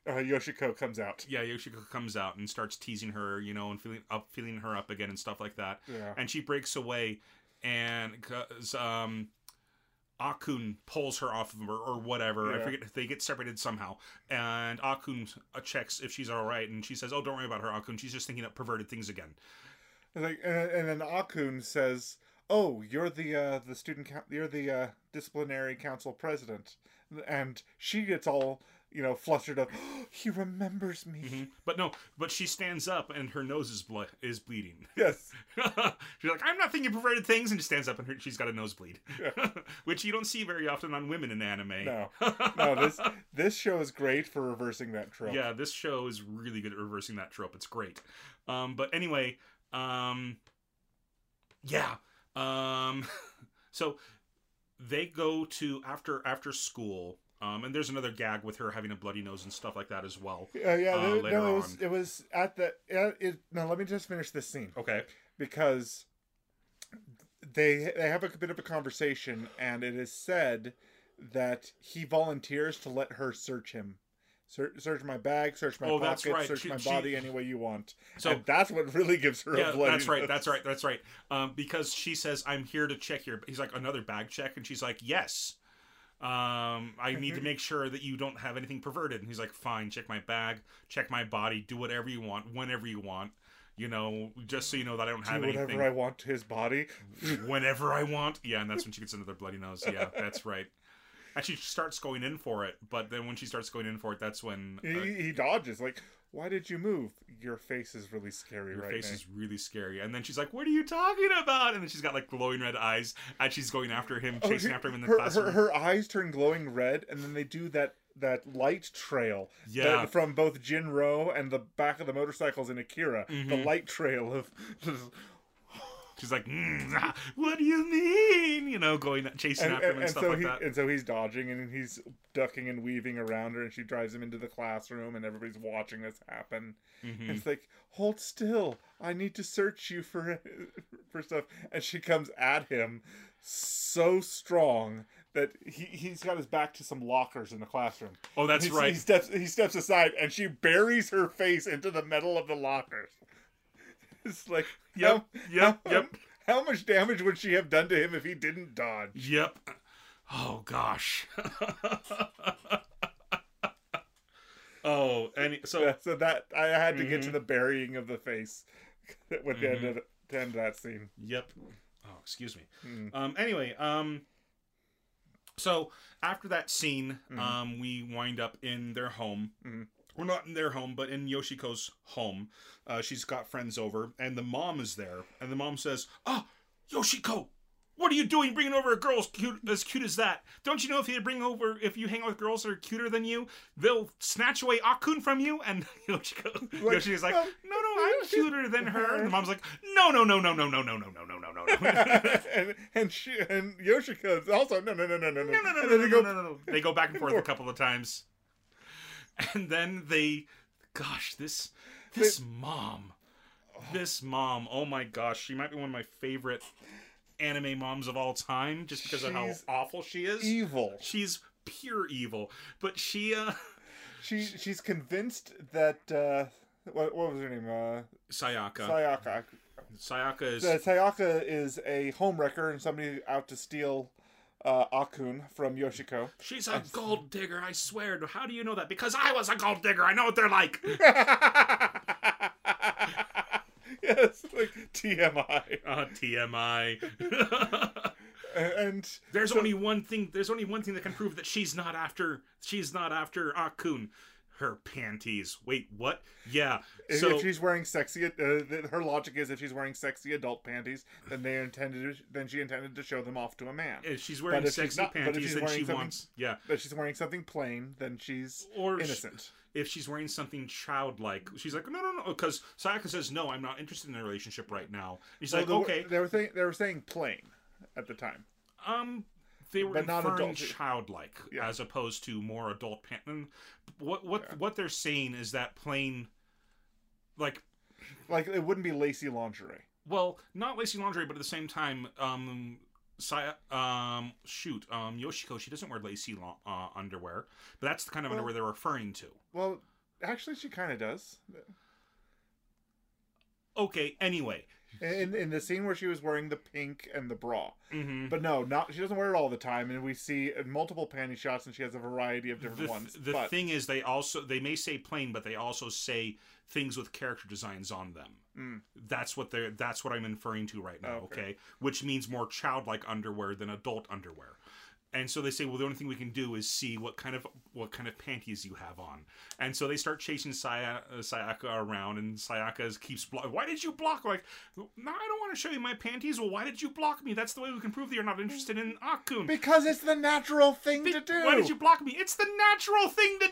Uh, Yoshiko comes out. Yeah, Yoshiko comes out and starts teasing her, you know, and feeling up, feeling her up again and stuff like that. Yeah. And she breaks away, and cause, um, Akun pulls her off of her or whatever. Yeah. I forget if they get separated somehow. And Akun checks if she's all right, and she says, "Oh, don't worry about her, Akun. She's just thinking up perverted things again." Like, uh, and then Akun says, "Oh, you're the uh, the student, co- you're the uh, disciplinary council president," and she gets all. You know, flustered up. Oh, he remembers me. Mm-hmm. But no, but she stands up and her nose is ble- is bleeding. Yes. She's like, "I'm not thinking perverted things," and just stands up and her, she's got a nosebleed, yeah. Which you don't see very often on women in anime. No, no. This this show is great for reversing that trope. Yeah, this show is really good at reversing that trope. It's great. Um, but anyway, um, yeah. Um, so they go to after after school. Um, and there's another gag with her having a bloody nose and stuff like that as well. Uh, yeah, uh, later no, it was, on. It was at the... It, it, no, let me just finish this scene. Okay. Because they they have a bit of a conversation, and it is said that he volunteers to let her search him. Search, search my bag, search my oh, pockets, right. search she, my she, body any way you want. So and that's what really gives her yeah, a bloody that's right, nose. That's right, that's right. Um, because she says, "I'm here to check your..." He's like, "Another bag check?" And she's like, "Yes. Um, I need to make sure that you don't have anything perverted." And he's like, "Fine, check my bag, check my body, do whatever you want, whenever you want, you know, just so you know that I don't have do whatever anything. Whenever I want his body. Whenever I want." Yeah, and that's when she gets another bloody nose. Yeah, that's right. And she starts going in for it, but then when she starts going in for it, that's when... Uh, he, he dodges, like... "Why did you move? Your face is really scary right now. Your face is really scary." And then she's like, "What are you talking about?" And then she's got like glowing red eyes and she's going after him, chasing after him in the classroom. Her, her eyes turn glowing red, and then they do that that light trail yeah. that, from both Jinro and the back of the motorcycles in Akira. Mm-hmm. The light trail of... She's like, mm, what do you mean? You know, going chasing and, after and, him and, and stuff so like he, that. And so he's dodging and he's ducking and weaving around her, and she drives him into the classroom, and everybody's watching this happen. Mm-hmm. And it's like, hold still. I need to search you for, for stuff. And she comes at him so strong that he, he's got his back to some lockers in the classroom. Oh, that's he's, right. He steps, he steps aside, and she buries her face into the metal of the lockers. It's like, yep, how, yep, how, yep. How much damage would she have done to him if he didn't dodge? Yep. Oh, gosh. oh, and so... Yeah, so that, I had to mm-hmm. get to the burying of the face with the mm-hmm. end of the end of that scene. Yep. Oh, excuse me. Mm. Um. Anyway, um... so, after that scene, mm-hmm. um, we wind up in their home. Mm-hmm. Well, not in their home, but in Yoshiko's home. Uh, she's got friends over, and the mom is there. And the mom says, "Oh, Yoshiko, what are you doing bringing over a girl as cute, as cute as that? Don't you know if you bring over, if you hang out with girls that are cuter than you, they'll snatch away Akun from you?" And Yoshiko, like, Yoshiko's like, "No, no, I'm cuter than her." And the mom's like, "No, no, no, no, no, no, no, no, no, no, no, no." And and she and Yoshiko's also, "No, no, no, no, no, no, no, no, no, no, no, no, no, no." They go back and forth a couple of times. And then they, gosh, this, this they, mom, oh. this mom, oh my gosh, she might be one of my favorite anime moms of all time, just because She's of how awful she is. Evil. She's pure evil. But she, uh... She, she's convinced that, uh, what, what was her name? Uh, Sayaka. Sayaka. Sayaka is... Uh, Sayaka is a homewrecker and somebody out to steal... Uh, Akun from Yoshiko. She's a gold digger, I swear. How do you know that? Because I was a gold digger. I know what they're like. Yes, like T M I. Uh, T M I. And there's so, only one thing. There's only one thing that can prove that she's not after. She's not after Akun. Her panties. Wait, what? Yeah. So, if she's wearing sexy, uh, her logic is if she's wearing sexy adult panties, then they intended, then she intended to show them off to a man. If she's wearing if sexy she's not, panties, then she wants. Yeah. But if she's wearing something plain, then she's or innocent. She, if she's wearing something childlike, she's like, no, no, no, because Sayaka says, no, I'm not interested in a relationship right now. And she's well, like, the, okay. They were saying they were saying plain at the time. Um. They were inferring childlike, yeah. as opposed to more adult. Pan- what what yeah. what they're saying is that plain, like, like it wouldn't be lacy lingerie. Well, not lacy lingerie, but at the same time, um, um, shoot, um, Yoshiko, she doesn't wear lacy uh, underwear, but that's the kind of well, underwear they're referring to. Well, actually, she kind of does. Okay. Anyway. In in the scene where she was wearing the pink and the bra, mm-hmm. but no, not she doesn't wear it all the time, and we see multiple panty shots, and she has a variety of different the th- ones. The but... thing is, they also they may say plain, but they also say things with character designs on them. Mm. That's what they that's what I'm inferring to right now. Okay. okay, which means more childlike underwear than adult underwear, and so they say, well, the only thing we can do is see what kind of what kind of panties you have on, and so they start chasing Saya, uh, Sayaka around, and Sayaka keeps blocking. Why did you block? Like, no, I don't want to show you my panties. Well, why did you block me? That's the way we can prove that you're not interested in Akun. Because it's the natural thing Be- to do. Why did you block me? It's the natural thing to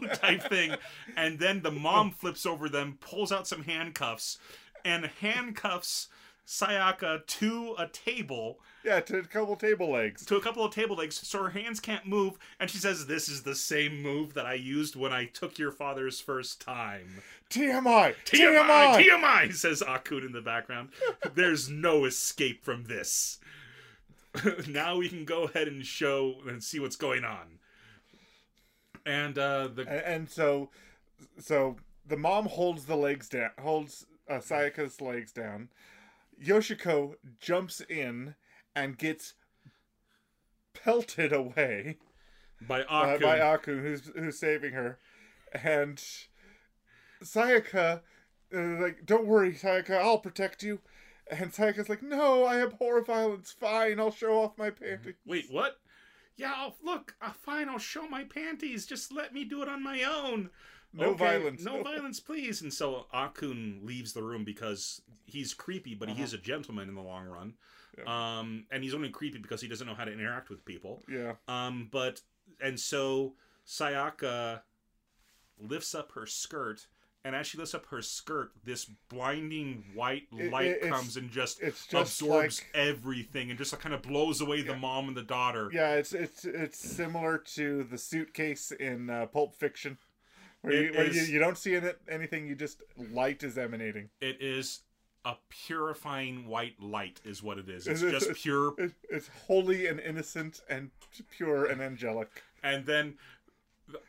do type thing. And then the mom flips over them, pulls out some handcuffs, and handcuffs Sayaka to a table. Yeah, to a couple table legs. To a couple of table legs, so her hands can't move, and she says, "This is the same move that I used when I took your father's first time." T M I! T M I! T M I! Says Akun in the background. There's no escape from this. Now we can go ahead and show and see what's going on. And uh, the and, and so, so the mom holds the legs down, holds uh, Sayaka's legs down. Yoshiko jumps in and gets pelted away by Akun, uh, by Akun who's who's saving her, and Sayaka uh, like, "Don't worry, Sayaka, I'll protect you." And Sayaka's like, "No, I abhor violence. Fine, I'll show off my panties." Wait, what? Yeah, I'll, look, uh, fine, I'll show my panties. Just let me do it on my own. No okay, violence. No, no violence, please. And so Akun leaves the room because he's creepy, but uh-huh. he is a gentleman in the long run. Yeah. Um, and he's only creepy because he doesn't know how to interact with people. Yeah. Um, but, and so Sayaka lifts up her skirt, and as she lifts up her skirt, this blinding white light it, it, comes and just, just absorbs like, everything, and just like kind of blows away yeah. the mom and the daughter. Yeah, it's it's it's similar to the suitcase in uh, Pulp Fiction, where, you, where is, you you don't see in it anything. You just light is emanating. It is a purifying white light, is what it is. It's, it's just it's, pure. It's, it's holy and innocent and pure and angelic. And then.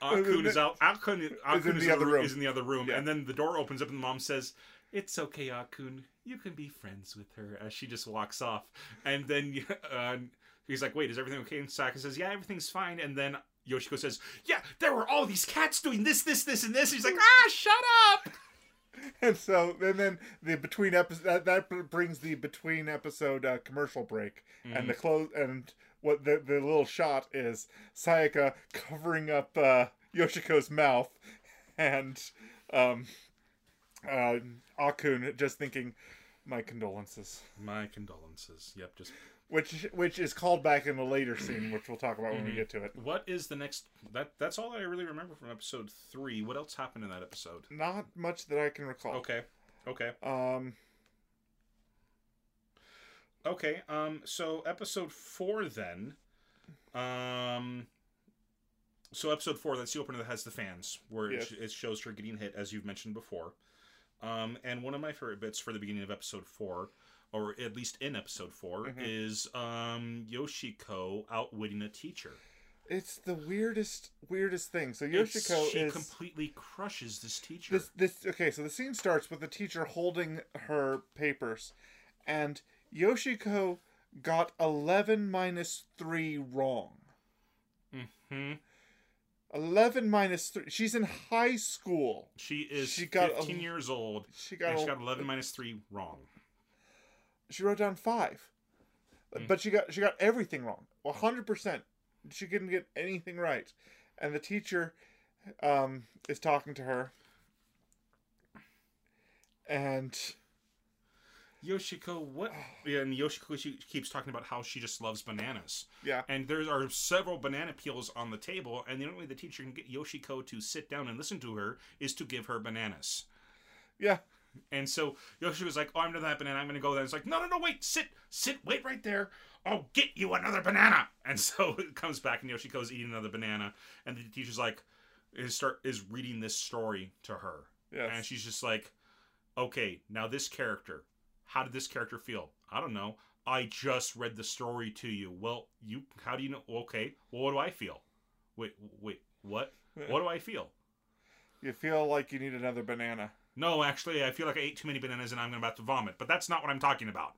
Akun is out. Akun is, Akun is, in, is, the in, other room. is in the other room, yeah. And then the door opens up, and the mom says, "It's okay, Akun. You can be friends with her." As she just walks off, and then uh, he's like, "Wait, is everything okay?" And Sayaka says, "Yeah, everything's fine." And then Yoshiko says, "Yeah, there were all these cats doing this, this, this, and this." And he's like, "Ah, shut up!" And so, and then the between episode that, that brings the between episode uh, commercial break, mm-hmm. and the close and. What the the little shot is Sayaka covering up uh, Yoshiko's mouth, and um, uh, Akun just thinking, "My condolences." My condolences. Yep. Just which which is called back in a later scene, which we'll talk about mm-hmm. when we get to it. What is the next? That that's all I really remember from episode three. What else happened in that episode? Not much that I can recall. Okay. Okay. Um. Okay, um, so episode four then, um, so episode four, that's the opener that has the fans, where yes. it, it shows her getting hit, as you've mentioned before, um, and one of my favorite bits for the beginning of episode four, or at least in episode four, mm-hmm. is, um, Yoshiko outwitting a teacher. It's the weirdest, weirdest thing. So Yoshiko it's, she is... She completely crushes this teacher. This, this, okay, so the scene starts with the teacher holding her papers, and... Yoshiko got eleven minus three wrong. Mm-hmm. eleven minus three. She's in high school. She is she got fifteen a, years old. She got, and she got eleven minus three wrong. She wrote down five. Mm. But she got she got everything wrong. one hundred percent. She couldn't get anything right. And the teacher um, is talking to her. And... Yoshiko, what? Yeah, and Yoshiko she keeps talking about how she just loves bananas. Yeah. And there are several banana peels on the table, and the only way the teacher can get Yoshiko to sit down and listen to her is to give her bananas. Yeah. And so Yoshiko's like, "Oh, I'm done with that banana. I'm going to go there." It's like, "No, no, no, wait, sit, sit, wait right there. I'll get you another banana." And so it comes back, and Yoshiko's eating another banana, and the teacher's like, is start is reading this story to her. Yeah. And she's just like, "Okay, now this character. How did this character feel? I don't know. I just read the story to you. Well, you, how do you know? Okay. Well, what do I feel? Wait, wait, what? What do I feel? You feel like you need another banana. No, actually, I feel like I ate too many bananas and I'm about to vomit, but that's not what I'm talking about.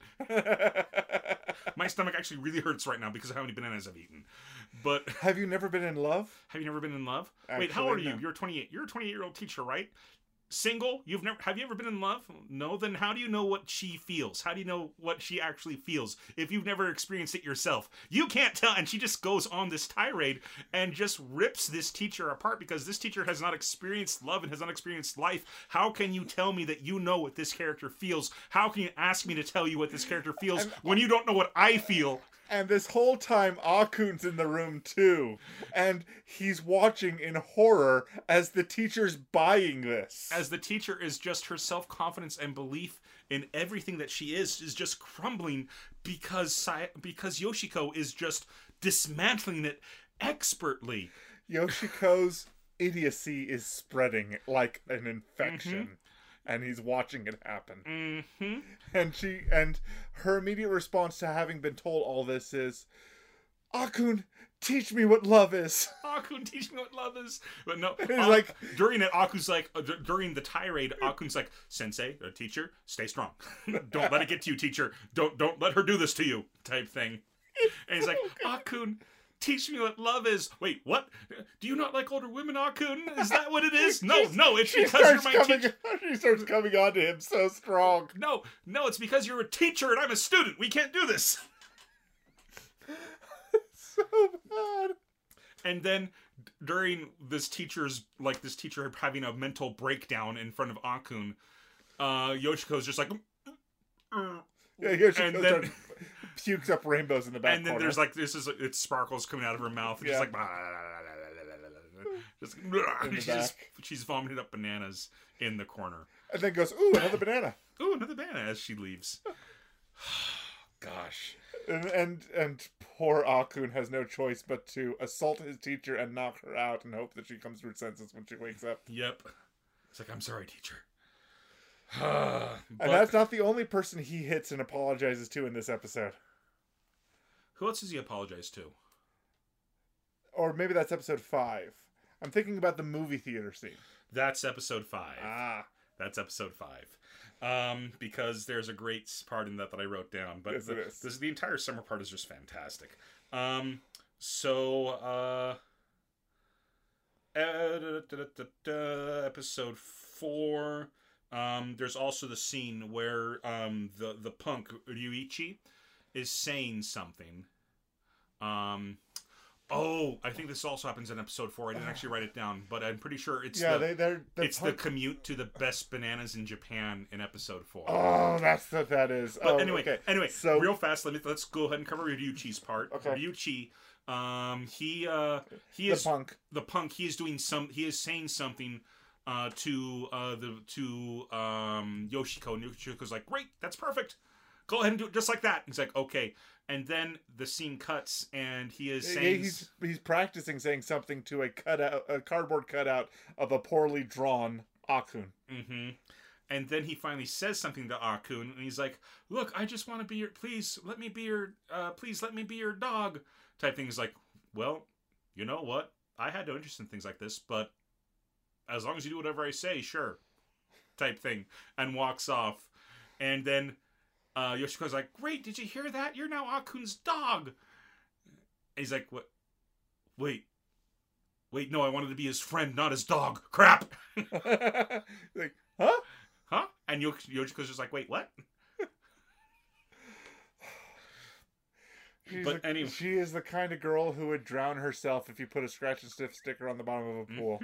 My stomach actually really hurts right now because of how many bananas I've eaten. But have you never been in love? Have you never been in love? Actually, wait, how old are no. you? You're twenty-eight. You're a twenty-eight-year-old teacher, right? Single? You've never? Have you ever been in love? No. Then how do you know what she feels? How do you know what she actually feels if you've never experienced it yourself? You can't tell. And she just goes on this tirade and just rips this teacher apart because this teacher has not experienced love and has not experienced life. How can you tell me that you know what this character feels? How can you ask me to tell you what this character feels and, when you don't know what I feel? And this whole time, Akun's in the room too, and he's watching in horror as the teacher's buying this. As the teacher is just her self-confidence and belief in everything that she is, is just crumbling because because Yoshiko is just dismantling it expertly. Yoshiko's idiocy is spreading like an infection. Mm-hmm. And he's watching it happen. Mm-hmm. And she and her immediate response to having been told all this is, "Akun, teach me what love is. Akun, teach me what love is." But no, it's Ak- like during it, Akun's like uh, d- during the tirade, Akun's like, "Sensei, or teacher, stay strong. Don't let it get to you, teacher. Don't don't let her do this to you," type thing. And he's like, "Akun, teach me what love is." Wait, what? Do you not like older women, Akun? Is that what it is? No, no, it's she because you're my coming, teacher. She starts coming on to him so strong. No, no, it's because you're a teacher and I'm a student. We can't do this. So bad. And then during this teacher's, like this teacher having a mental breakdown in front of Akun, uh, Yoshiko's just like... Mm-mm. Yeah, Yoshiko's and then... Done. Pukes up rainbows in the back. And then corner. There's like this is it sparkles coming out of her mouth. And yeah. Just like, blah, blah, blah, blah, blah, blah. Just, she's, she's vomited up bananas in the corner. And then goes, ooh, another banana. Ooh, another banana as she leaves. Gosh. And, and and poor Akun has no choice but to assault his teacher and knock her out and hope that she comes to her senses when she wakes up. Yep. It's like, I'm sorry, teacher. but... And that's not the only person he hits and apologizes to in this episode. Who else does he apologize to? Or maybe that's episode five. I'm thinking about the movie theater scene. That's episode five. Ah. That's episode five. Um, because there's a great part in that that I wrote down. But yes, the, it is. This, the entire summer part is just fantastic. Um, so, uh, episode four. Um, there's also the scene where um, the, the punk, Ryuichi, is saying something. Um... Oh, I think this also happens in episode four. I didn't actually write it down, but I'm pretty sure it's yeah, the they, they're, they're it's punk. The commute to the best bananas in Japan in episode four. Oh, that's what that is. But oh, anyway, okay. anyway, so real fast, let me let's go ahead and cover Ryuichi's part. Okay. Ryuichi, um, he uh, he is the punk. The punk. He is doing some. He is saying something uh, to uh, the to um, Yoshiko. And Yoshiko's like, great, that's perfect. Go ahead and do it just like that. And he's like, okay. And then the scene cuts, and he is saying... He's, he's practicing saying something to a cutout, a cardboard cutout of a poorly drawn Akun. Mm-hmm. And then he finally says something to Akun, and he's like, look, I just want to be your... Please, let me be your... Uh, please, let me be your dog. Type thing. He's like, well, you know what? I had no interest in things like this, but as long as you do whatever I say, sure. Type thing. And walks off. And then... Uh, Yoshiko's like, great, did you hear that? You're now Akun's dog. And he's like, what? Wait. Wait, no, I wanted to be his friend, not his dog. Crap. Like, huh? Huh? And Yosh- Yoshiko's just like, wait, what? But the, anyway. She is the kind of girl who would drown herself if you put a scratch and sniff sticker on the bottom of a pool.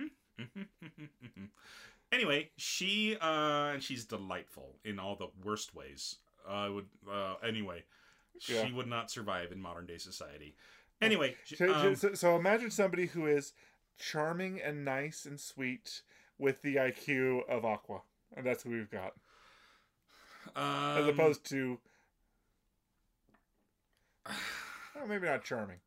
Anyway, she, uh, and she's delightful in all the worst ways. Uh, would uh, anyway, yeah. She would not survive in modern day society. Anyway, so, um, so, so imagine somebody who is charming and nice and sweet with the I Q of Aqua, and that's who we've got, um, as opposed to well, maybe not charming.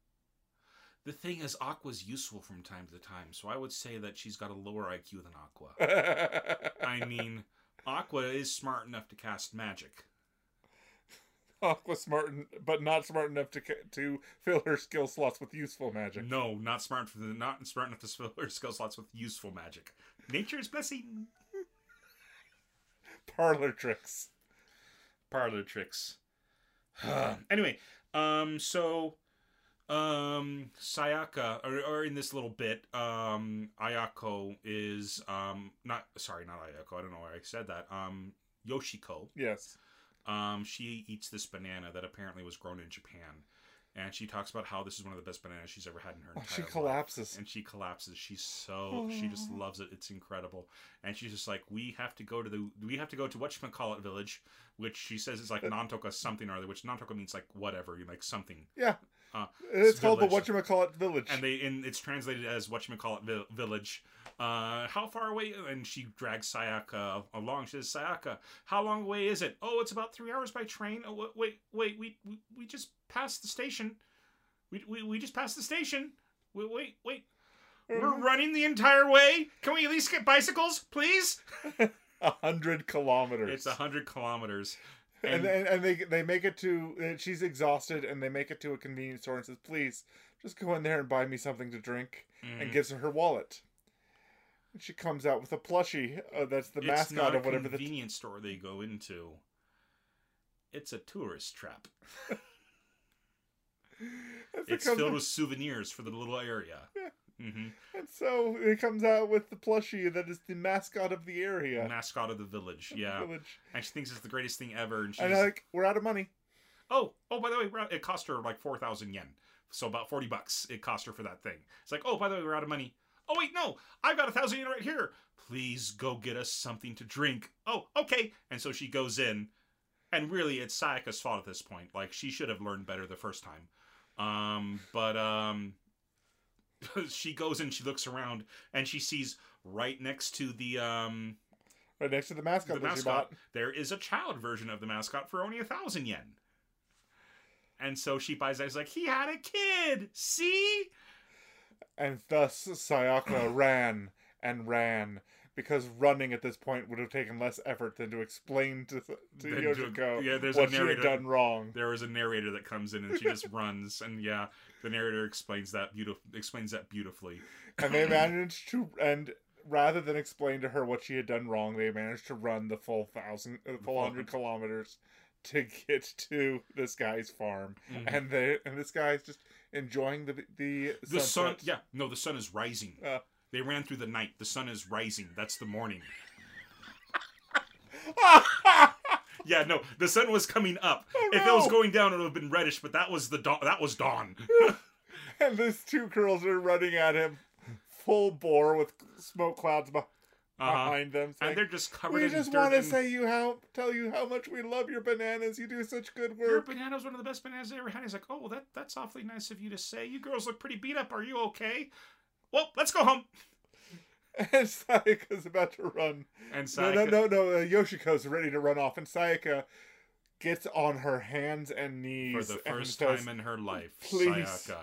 The thing is, Aqua's useful from time to time, so I would say that she's got a lower I Q than Aqua. I mean, Aqua is smart enough to cast magic. Aqua smart, but not smart enough to to fill her skill slots with useful magic. No, not smart for the, not smart enough to fill her skill slots with useful magic. Nature's blessing. Parlor tricks. Parlor tricks. Anyway, um, so, um, Sayaka, or, or in this little bit, um, Ayako is um not sorry, not Ayako. I don't know why I said that. Um, Yoshiko. Yes. Um, she eats this banana that apparently was grown in Japan. And she talks about how this is one of the best bananas she's ever had in her entire life. She collapses. And she collapses. She's so, oh. She just loves it. It's incredible. And she's just like, we have to go to the, we have to go to whatchamacallit village, which she says is like Nantoka something or other, which Nantoka means like whatever, like something. Yeah. Uh, it's called the whatchamacallit village. And they, and it's translated as whatchamacallit vi- village. Uh, how far away? And she drags Sayaka along. She says, Sayaka, how long away is it? Oh, it's about three hours by train. Oh, wait, wait, we we, we just passed the station. We we, we just passed the station. Wait, wait, wait. We're running the entire way. Can we at least get bicycles, please? A hundred kilometers. It's a hundred kilometers. And, and and they they make it to, she's exhausted, and they make it to a convenience store and says, please, just go in there and buy me something to drink, mm. and gives her her wallet. And she comes out with a plushie. Uh, that's the it's mascot of whatever the... It's not a convenience t- store they go into. It's a tourist trap. It's filled in... with souvenirs for the little area. Yeah. Mm-hmm. And so it comes out with the plushie that is the mascot of the area. Mascot of the village, yeah. The village. And she thinks it's the greatest thing ever. And she's and like, we're out of money. Oh, oh, by the way, we're out... it cost her like four thousand yen. So about forty bucks it cost her for that thing. It's like, oh, by the way, we're out of money. Oh, wait, no, I've got a thousand yen right here. Please go get us something to drink. Oh, okay. And so she goes in. And really, it's Sayaka's fault at this point. Like, she should have learned better the first time. Um, but um, she goes and she looks around and she sees right next to the um right next to the mascot, the mascot she bought, there is a child version of the mascot for only a thousand yen. And so she buys that. It's like, he had a kid, see? And thus Sayaka ran and ran, because running at this point would have taken less effort than to explain to, to Yoshiko yeah, what she had done wrong. There is a narrator that comes in and she just runs, and yeah, the narrator explains that beautiful explains that beautifully. And they managed to and rather than explain to her what she had done wrong, they managed to run the full thousand, the full hundred kilometers to get to this guy's farm, mm-hmm. and the and this guy's just enjoying the the the sun. Yeah, no, the sun is rising. Uh, They ran through the night. The sun is rising. That's the morning. Yeah, no, the sun was coming up. Oh, no. If it was going down, it would have been reddish. But that was the dawn. That was dawn. And these two girls are running at him, full bore, with smoke clouds behind uh-huh. them. Saying, and they're just covered. We in just dirt want to and... say you how tell you how much we love your bananas. You do such good work. Your banana's one of the best bananas I ever had. He's like, oh, well, that that's awfully nice of you to say. You girls look pretty beat up. Are you okay? Well, let's go home. And Sayaka's about to run. And Sayaka... No, no, no, no. Uh, Yoshiko's ready to run off. And Sayaka gets on her hands and knees. For the first time says, in her life, please, Sayaka.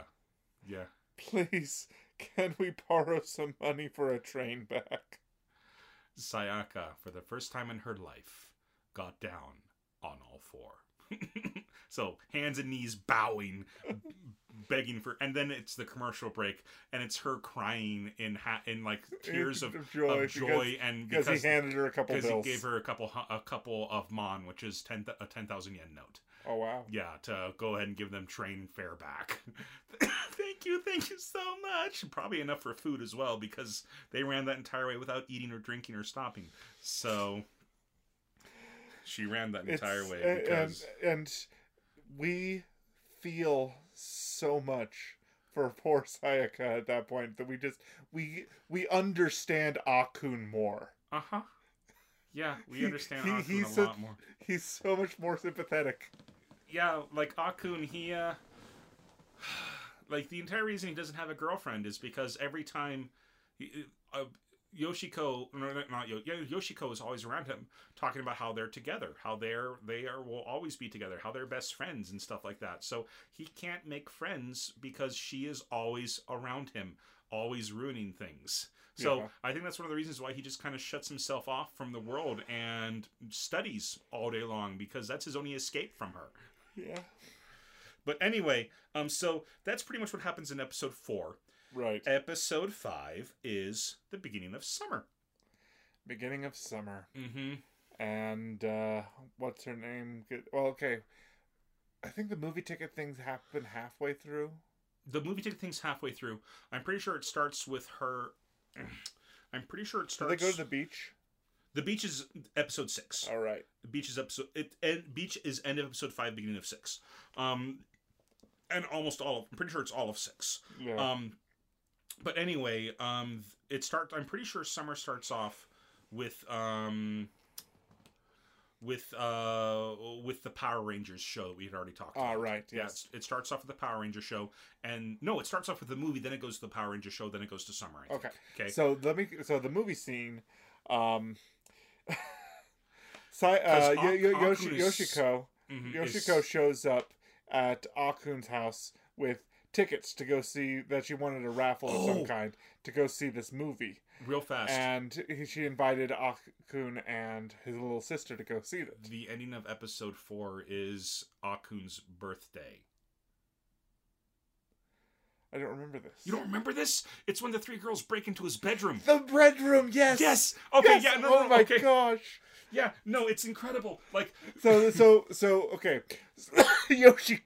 Yeah. Please, can we borrow some money for a train back? Sayaka, for the first time in her life, got down on all four. So, hands and knees bowing, begging for... And then it's the commercial break, and it's her crying in, ha- in like, tears of, of joy. Of joy because, and because, because he handed her a couple bills. Because he gave her a couple a couple of mon, which is ten, a ten thousand yen note. Oh, wow. Yeah, to go ahead and give them train fare back. Thank you, thank you so much. Probably enough for food as well, because they ran that entire way without eating or drinking or stopping. So... She ran that entire it's, way. Because... And, and we feel so much for poor Sayaka at that point that we just, we we understand Akun more. Uh-huh. Yeah, we he, understand he, Akun he's a so, lot more. He's so much more sympathetic. Yeah, like Akun, he, uh... Like, the entire reason he doesn't have a girlfriend is because every time... He, uh, Yoshiko, no, not Yo, Yoshiko is always around him talking about how they're together, how they're they are will always be together, how they're best friends and stuff like that. So he can't make friends because she is always around him, always ruining things. So yeah. I think that's one of the reasons why he just kind of shuts himself off from the world and studies all day long, because that's his only escape from her. Yeah. But anyway, um, so that's pretty much what happens in episode four. Right. Episode five is the beginning of summer. Beginning of summer. Mm-hmm. And, uh, what's her name? Well, okay. I think the movie ticket things happen halfway through. The movie ticket things halfway through. I'm pretty sure it starts with her... I'm pretty sure it starts... Do they go to the beach? The beach is episode six. All right. The beach is episode... It, and beach is end of episode five, beginning of six. Um, and almost all of... I'm pretty sure it's all of six. Yeah. Um... But anyway, um, it starts. I'm pretty sure summer starts off with um, with uh, with the Power Rangers show we had already talked about. Oh, right. Yes. Yeah, it starts off with the Power Rangers show, and no, it starts off with the movie. Then it goes to the Power Rangers show. Then it goes to summer. I think. Okay. Okay. So let me. So the movie scene. Um, so, uh, Ak- Yo- Yo- Yoshi- is, Yoshiko mm-hmm, Yoshiko is, shows up at Akun's house with tickets to go see that she wanted a raffle oh. of some kind to go see this movie real fast, and he, she invited Akun and his little sister to go see it. The ending of episode four is Akun's birthday. I don't remember this. You don't remember this? It's when the three girls break into his bedroom. The bedroom, yes, yes. Okay, yes. yeah. No, oh no, my okay. gosh. Yeah, no, it's incredible. Like so, so, so. Okay, Yoshi.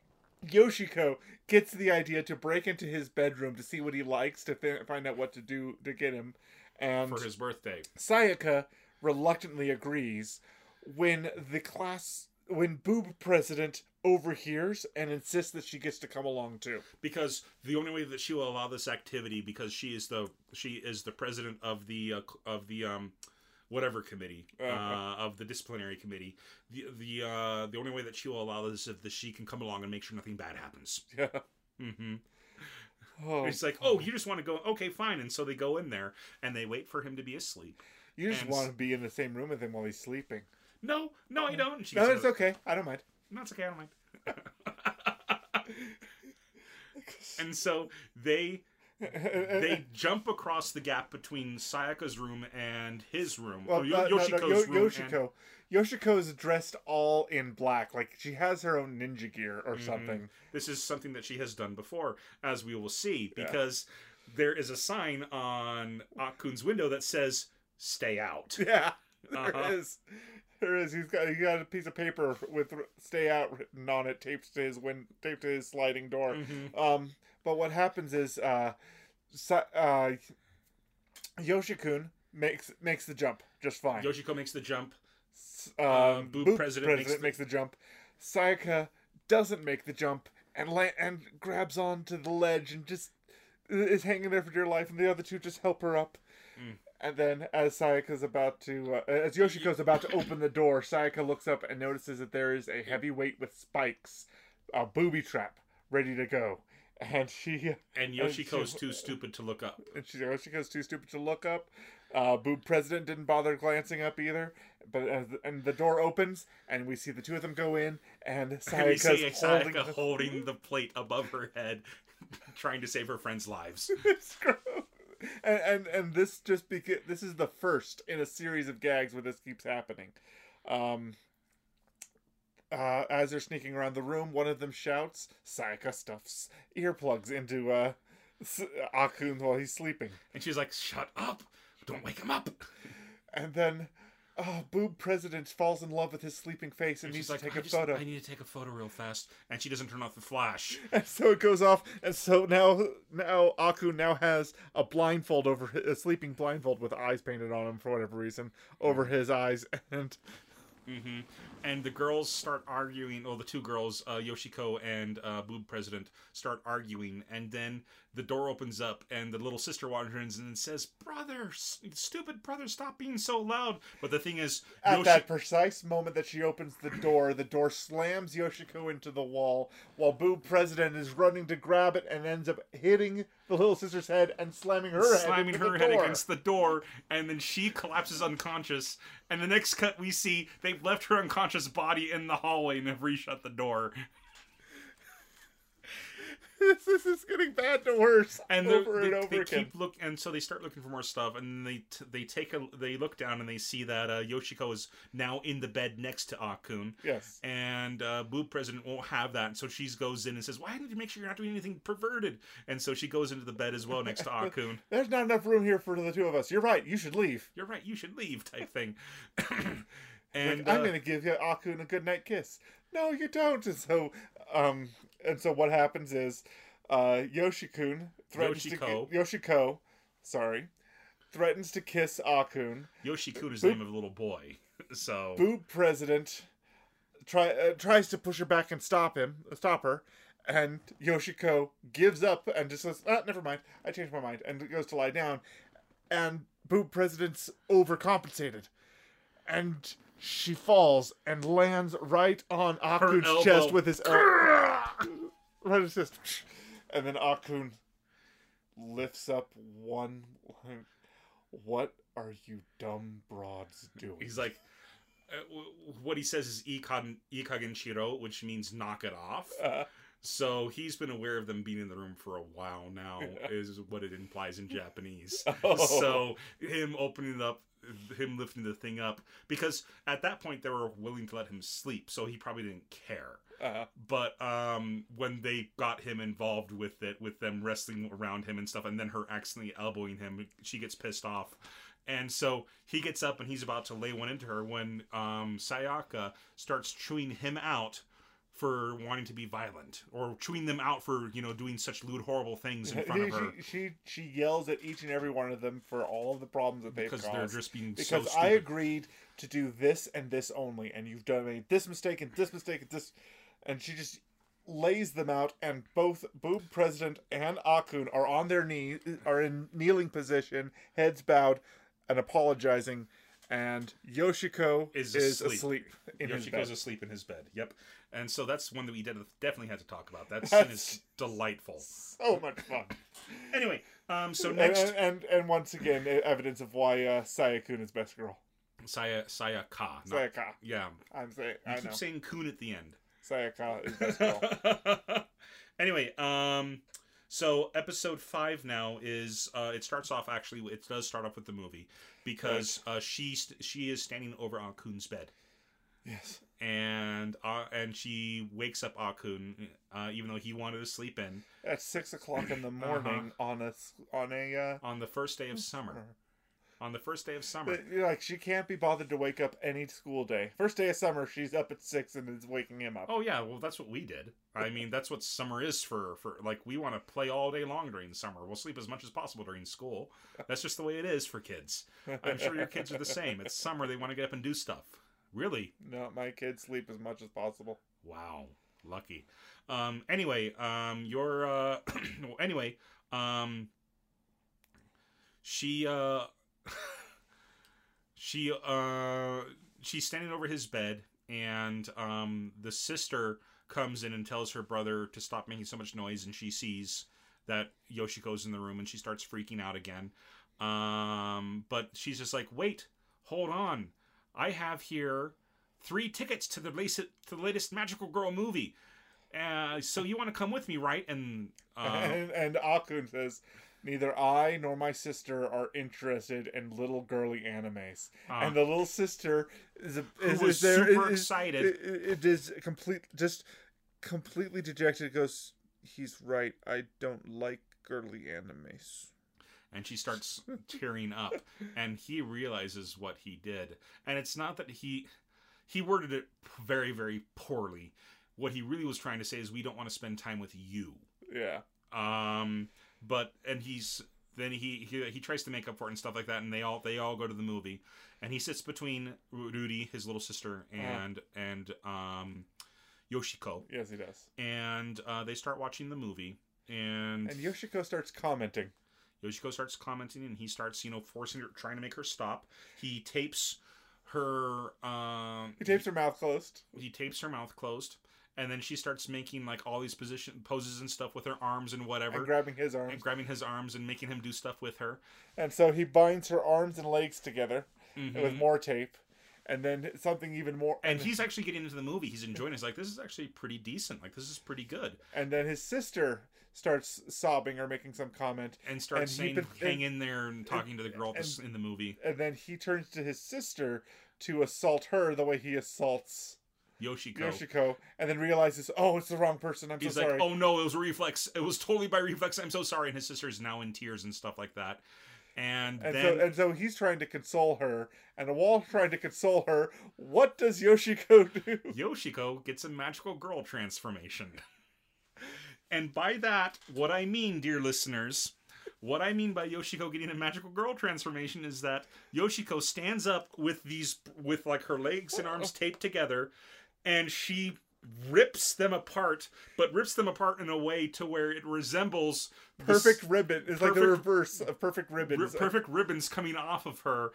Yoshiko gets the idea to break into his bedroom to see what he likes, to th- find out what to do to get him, and for his birthday. Sayaka reluctantly agrees when the class when Boob President overhears and insists that she gets to come along too, because the only way that she will allow this activity, because she is the she is the president of the uh, of the um whatever committee, uh, uh, of the disciplinary committee, the the uh, the only way that she will allow this is if the, she can come along and make sure nothing bad happens. Yeah. Mm-hmm. Oh, it's like, oh, you just want to go, okay, fine. And so they go in there, and they wait for him to be asleep. You just and want to be in the same room with him while he's sleeping. No, no, I don't. And she no, goes, it's okay. I don't mind. No, it's okay. I don't mind. And so they... they jump across the gap between Sayaka's room and his room. Well, oh, Yo- no, Yoshiko's no, no. Yo- room. Yoshiko. And... Yoshiko is dressed all in black. Like, she has her own ninja gear or mm-hmm. something. This is something that she has done before, as we will see. Because yeah. there is a sign on Akun's window that says, stay out. Yeah, there uh-huh. is. There is. He's got, he's got a piece of paper with stay out written on it, taped to his, win- taped to his sliding door. Mm-hmm. Um... But what happens is, uh, uh, Yoshi-kun makes makes the jump just fine. Yoshiko makes the jump. Um, uh, Boob, Boob President, President makes, the... makes the jump. Sayaka doesn't make the jump and la- and grabs onto the ledge and just is hanging there for dear life. And the other two just help her up. Mm. And then, as Sayaka's about to, uh, as Yoshiko's about to open the door, Sayaka looks up and notices that there is a heavyweight with spikes, a booby trap, ready to go. And she and Yoshiko's and she, too stupid to look up. And she, Yoshiko's too stupid to look up. Uh, Boob President didn't bother glancing up either. But as, and the door opens, and we see the two of them go in, and Sayaka's and we see holding, Sayaka the... holding the plate above her head, trying to save her friends' lives. It's gross. And, and and this just beca- this is the first in a series of gags where this keeps happening. Um. Uh, as they're sneaking around the room, one of them shouts, Sayaka stuffs earplugs into uh, Akun while he's sleeping. And she's like, shut up! Don't wake him up! And then oh, Boob President falls in love with his sleeping face and, and needs like, to take I a just, photo. I need to take a photo real fast. And she doesn't turn off the flash. And so it goes off. And so now now Akun now has a blindfold over a sleeping blindfold with eyes painted on him for whatever reason over his eyes. And... Mm-hmm. And the girls start arguing, or well, the two girls, uh, Yoshiko and uh, Boob President, start arguing. And then the door opens up, and the little sister wanders in and says, brother, st- stupid brother, stop being so loud. But the thing is... At Yoshi- that precise moment that she opens the door, the door slams Yoshiko into the wall, while Boob President is running to grab it and ends up hitting the little sister's head and slamming her slamming head Slamming her head door. against the door, and then she collapses unconscious. And the next cut we see, they've left her unconscious body in the hallway and have reshut the door. This, this is getting bad to worse, and over they, and over they again. Keep look, and so they start looking for more stuff, and they t- they take a they look down and they see that uh, Yoshiko is now in the bed next to Akun. Yes, and uh, Boob President won't have that, and so she goes in and says, "Why did you make sure you're not doing anything perverted?" And so she goes into the bed as well next to Akun. There's not enough room here for the two of us. You're right. You should leave. You're right. You should leave. Type thing. And like, I'm uh, gonna give you Akun a goodnight kiss. No, you don't. And so, um, and so what happens is, uh, Yoshikun threatens Yoshiko. to Yoshiko, sorry, threatens to kiss Akun. Yoshikun is the name of a little boy. So Boob President try uh, tries to push her back and stop him, stop her, and Yoshiko gives up and just says, ah, never mind, I changed my mind, and goes to lie down, and Boob President's overcompensated, and. She falls and lands right on Akun's chest with his elbow. Right his chest. And then Akun lifts up one line. What are you dumb broads doing? He's like, uh, w- what he says is Ikagenshiro, which means knock it off. Uh, so he's been aware of them being in the room for a while now, yeah. is what it implies in Japanese. Oh. So him opening it up. Him lifting the thing up, because at that point they were willing to let him sleep, so he probably didn't care. Uh-huh. But um, when they got him involved with it, with them wrestling around him and stuff, and then her accidentally elbowing him, she gets pissed off, and so he gets up and he's about to lay one into her when um, Sayaka starts chewing him out for wanting to be violent, or chewing them out for, you know, doing such lewd, horrible things in front of her. She, she she yells at each and every one of them for all of the problems that they've caused. Because they're just being so stupid. Because I agreed to do this and this only, and you've done made this mistake and this mistake and this, and she just lays them out, and both Boob President and Akun are on their knees, are in kneeling position, heads bowed, and apologizing. and Yoshiko is, is asleep. asleep in Yoshiko's asleep in his bed. Yep. And so that's one that we definitely had to talk about. That scene is delightful. So much fun. Anyway, um, so next... And, and and once again, evidence of why uh, Saya-kun is best girl. Saya Sayaka. Sayaka. Not, yeah. I'm saying, I keep know. saying kun at the end. Sayaka is best girl. Anyway, um... so episode five now is uh, it starts off actually it does start off with the movie because uh, she st she is standing over Akun's bed. Yes. And uh, and she wakes up Akun uh, even though he wanted to sleep in at six o'clock in the morning uh-huh. on a on a uh... on the first day of summer. On the first day of summer. But, like, she can't be bothered to wake up any school day. First day of summer, she's up at six and is waking him up. Oh, yeah. Well, that's what we did. I mean, that's what summer is for. for Like, we want to play all day long during summer. We'll sleep as much as possible during school. That's just the way it is for kids. I'm sure your kids are the same. It's summer. They want to get up and do stuff. Really? No, my kids sleep as much as possible. Wow. Lucky. Um, anyway, um, you're... Uh, well, anyway, um, she... Uh, she uh she's standing over his bed and um the sister comes in and tells her brother to stop making so much noise, and she sees that Yoshiko's in the room and she starts freaking out again. Um but she's just like, wait, hold on, I have here three tickets to the latest to the latest Magical Girl movie, uh so you want to come with me, right? And uh, and, and Akun says, neither I nor my sister are interested in little girly animes. Uh, and the little sister is a, is, who was is there, super is, excited. It is, is complete, just completely dejected. It goes, he's right. I don't like girly animes. And she starts tearing up. And he realizes what he did. And it's not that he... He worded it very, very poorly. What he really was trying to say is, we don't want to spend time with you. Yeah. Um... But and he's then he, he he tries to make up for it and stuff like that, and they all they all go to the movie, and he sits between Rudy, his little sister, and uh-huh. and um Yoshiko. Yes, he does. And uh, they start watching the movie, and and Yoshiko starts commenting. Yoshiko starts commenting, and he starts you know forcing her, trying to make her stop. He tapes her. Um, he tapes her mouth closed. He tapes her mouth closed. And then she starts making like all these position poses and stuff with her arms and whatever. And grabbing his arms. And grabbing his arms and making him do stuff with her. And so he binds her arms and legs together mm-hmm. with more tape. And then something even more. And he's actually getting into the movie. He's enjoying it. He's like, this is actually pretty decent. Like, this is pretty good. And then his sister starts sobbing or making some comment. And starts and saying, been, hang in there and talking and, to the girl and, in the movie. And then he turns to his sister to assault her the way he assaults Yoshiko. Yoshiko, and then realizes, oh, it's the wrong person. I'm He's so sorry. He's like, oh no, it was a reflex. It was totally by reflex. I'm so sorry. And his sister's now in tears and stuff like that. And, and then so, and so he's trying to console her, and while trying to console her, what does Yoshiko do? Yoshiko gets a magical girl transformation. And by that, what I mean, dear listeners, what I mean by Yoshiko getting a magical girl transformation is that Yoshiko stands up with these, with like her legs and arms taped together. And she rips them apart, but rips them apart in a way to where it resembles perfect ribbon. It's perfect, like the reverse of perfect ribbons. Perfect ribbons coming off of her,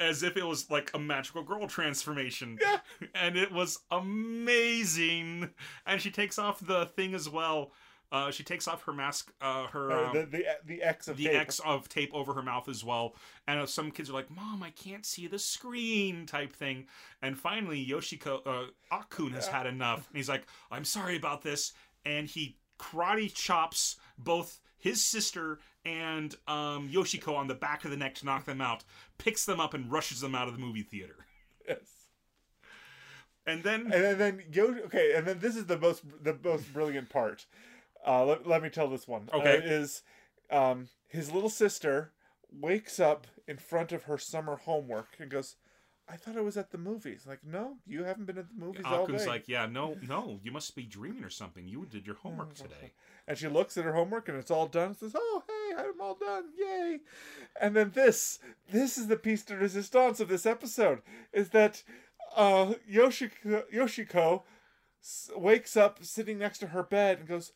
as if it was like a magical girl transformation. Yeah. And it was amazing. And she takes off the thing as well. Uh, she takes off her mask, uh, her um, the, the the X of the tape. X of tape over her mouth as well. And uh, some kids are like, "Mom, I can't see the screen," type thing. And finally, Yoshiko uh, Akun has yeah. had enough, and he's like, "I'm sorry about this," and he karate chops both his sister and um, Yoshiko on the back of the neck to knock them out. Picks them up and rushes them out of the movie theater. Yes. And then and then Yo okay, and then this is the most the most brilliant part. Uh, let, let me tell this one. Okay. Uh, is um, his little sister wakes up in front of her summer homework and goes, I thought I was at the movies. Like, no, you haven't been at the movies Aku's all day. Aku's like, yeah, no, no, you must be dreaming or something. You did your homework today. And she looks at her homework and it's all done and says, oh, hey, I'm all done. Yay. And then this, this is the piece de resistance of this episode, is that uh, Yoshiko, Yoshiko s wakes up sitting next to her bed and goes,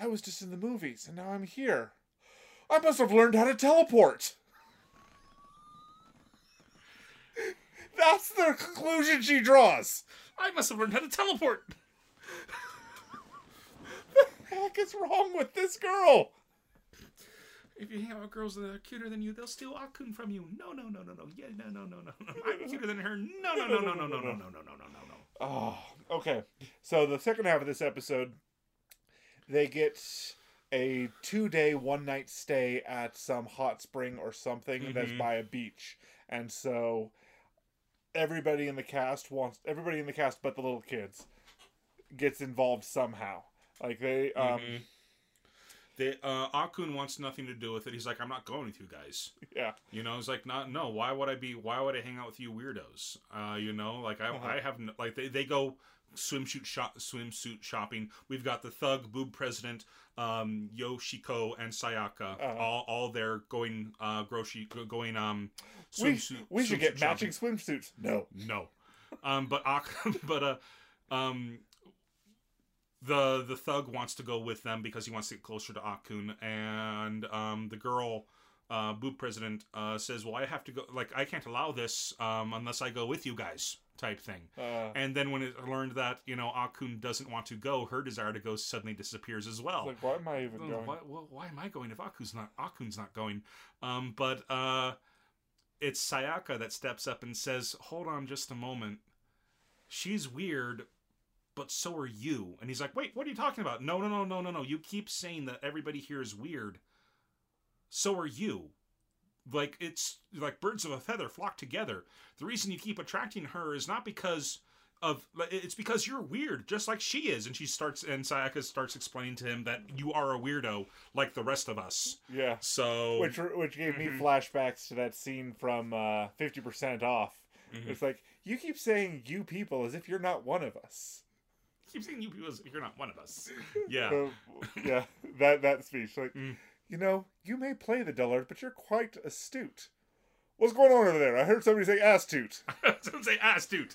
I was just in the movies, and now I'm here. I must have learned how to teleport. That's the conclusion she draws. I must have learned how to teleport. What the heck is wrong with this girl? If you hang out with girls that are cuter than you, they'll steal Akun from you. No, no, no, no, no. Yeah, no, no, no, no, no. I'm cuter than her. No, no, no, no, no, no, no, no, no, no, no, no. Oh, okay. So the second half of this episode, they get a two-day, one-night stay at some hot spring or something mm-hmm. that's by a beach. And so everybody in the cast wants everybody in the cast but the little kids gets involved somehow. Like they um mm-hmm. They, uh, Akun wants nothing to do with it. He's like, I'm not going with you guys. Yeah. You know, it's like, not, no, why would I be, why would I hang out with you weirdos? Uh, you know, like I, uh-huh. I have, no, like they, they go swimsuit shop, swimsuit shopping. We've got the thug boob president, um, Yoshiko and Sayaka, uh-huh. all, all there going, uh, grocery, going, um, swimsuit. We, we should get matching shopping. swimsuits. No, no. Um, but, Akun, but, uh, um, The the thug wants to go with them because he wants to get closer to Akun, and um, the girl, uh, Boob President, uh, says, well, I have to go, like, I can't allow this um, unless I go with you guys, type thing. Uh, and then when it learned that, you know, Akun doesn't want to go, her desire to go suddenly disappears as well. Like, why am I even going? Why, well, why am I going if Akun's not, Akun's not going? Um, but uh, it's Sayaka that steps up and says, hold on just a moment. She's weird, but so are you. And he's like, wait, what are you talking about? No, no, no, no, no, no. You keep saying that everybody here is weird. So are you. Like, it's like birds of a feather flock together. The reason you keep attracting her is not because of, it's because you're weird, just like she is. And she starts, and Sayaka starts explaining to him that you are a weirdo like the rest of us. Yeah. So. Which, which gave me mm-hmm. flashbacks to that scene from uh, fifty percent Off. Mm-hmm. It's like, you keep saying you people as if you're not one of us. Keep saying you people, you're not one of us. Yeah. So, yeah, that that speech. Like, mm. you know, you may play the dullard, but you're quite astute. What's going on over there? I heard somebody say ass-toot. I heard somebody say ass-toot.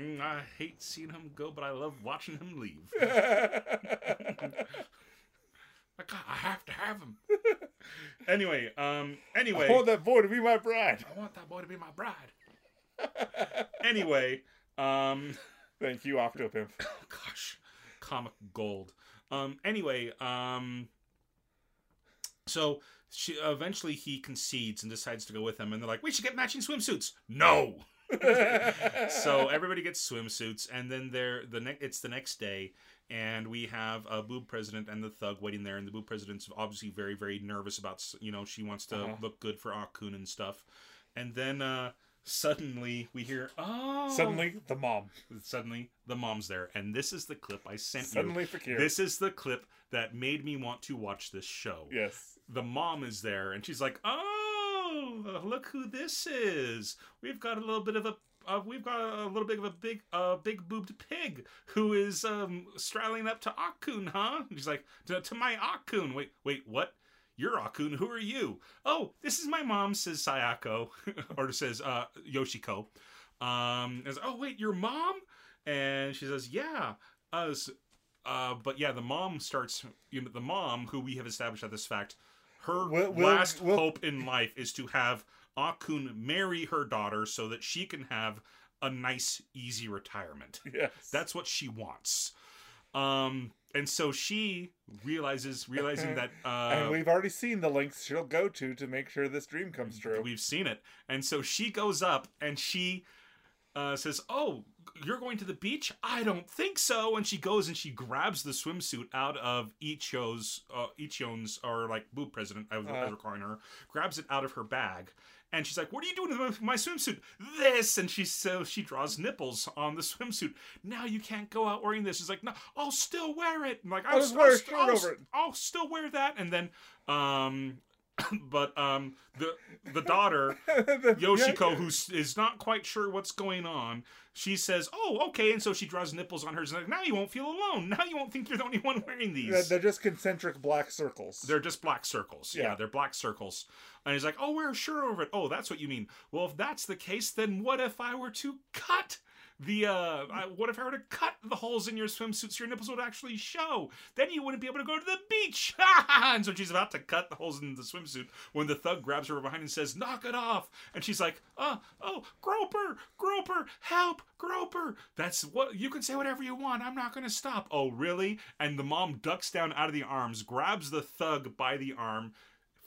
mm, I hate seeing him go, but I love watching him leave. Like, God, I have to have him. anyway, um, anyway. I want that boy to be my bride. I want that boy to be my bride. Anyway, um thank you, Octopimp. Oh gosh. Comic gold. Um anyway, um so she eventually he concedes and decides to go with them, and they're like, we should get matching swimsuits. No. So everybody gets swimsuits, and then they're the next it's the next day, and we have a boob president and the thug waiting there, and the boob president's obviously very, very nervous about, you know, she wants to uh-huh. look good for Akun and stuff. And then uh Suddenly, we hear, oh. Suddenly, the mom. Suddenly, the mom's there. And this is the clip I sent Suddenly you. Suddenly, Fakir. This is the clip that made me want to watch this show. Yes. The mom is there, and she's like, oh, look who this is. We've got a little bit of a, uh, we've got a little bit of a big, uh, big-boobed pig who is um, straddling up to Akun, huh? And she's like, to, to my Akun. Wait, wait, what? You're Akun, who are you? Oh, this is my mom, says Sayako, or says uh, Yoshiko. Um, and oh, wait, your mom? And she says, yeah. Uh, uh, but yeah, the mom starts, you know, the mom, who we have established at this fact, her well, well, last well, hope in life is to have Akun marry her daughter so that she can have a nice, easy retirement. Yes. That's what she wants. Um... And so she realizes, realizing that... Uh, and we've already seen the lengths she'll go to to make sure this dream comes true. We've seen it. And so she goes up and she uh, says, oh, you're going to the beach? I don't think so. And she goes and she grabs the swimsuit out of Icho's, uh, Ichion's, or like Boo President, I was, uh, I was calling her, grabs it out of her bag. And she's like, what are you doing with my swimsuit? This. And she so she draws nipples on the swimsuit. Now you can't go out wearing this. She's like, no, I'll still wear it. I'm like, I'll, I'll, st- wear I'll, over it. St- I'll still wear that. And then, um, but um, the the daughter, Yoshiko, who is not quite sure what's going on, she says, oh, okay. And so she draws nipples on hers. And like, now you won't feel alone. Now you won't think you're the only one wearing these. They're just concentric black circles. They're just black circles. Yeah, yeah they're black circles. And he's like, oh, wear a shirt over it. Oh, that's what you mean. Well, if that's the case, then what if I were to cut The, uh, I would have heard to cut the holes in your swimsuit so your nipples would actually show. Then you wouldn't be able to go to the beach. And so she's about to cut the holes in the swimsuit when the thug grabs her behind and says, knock it off. And she's like, oh, oh, Groper, Groper, help, Groper. That's what, you can say whatever you want. I'm not going to stop. Oh, really? And the mom ducks down out of the arms, grabs the thug by the arm,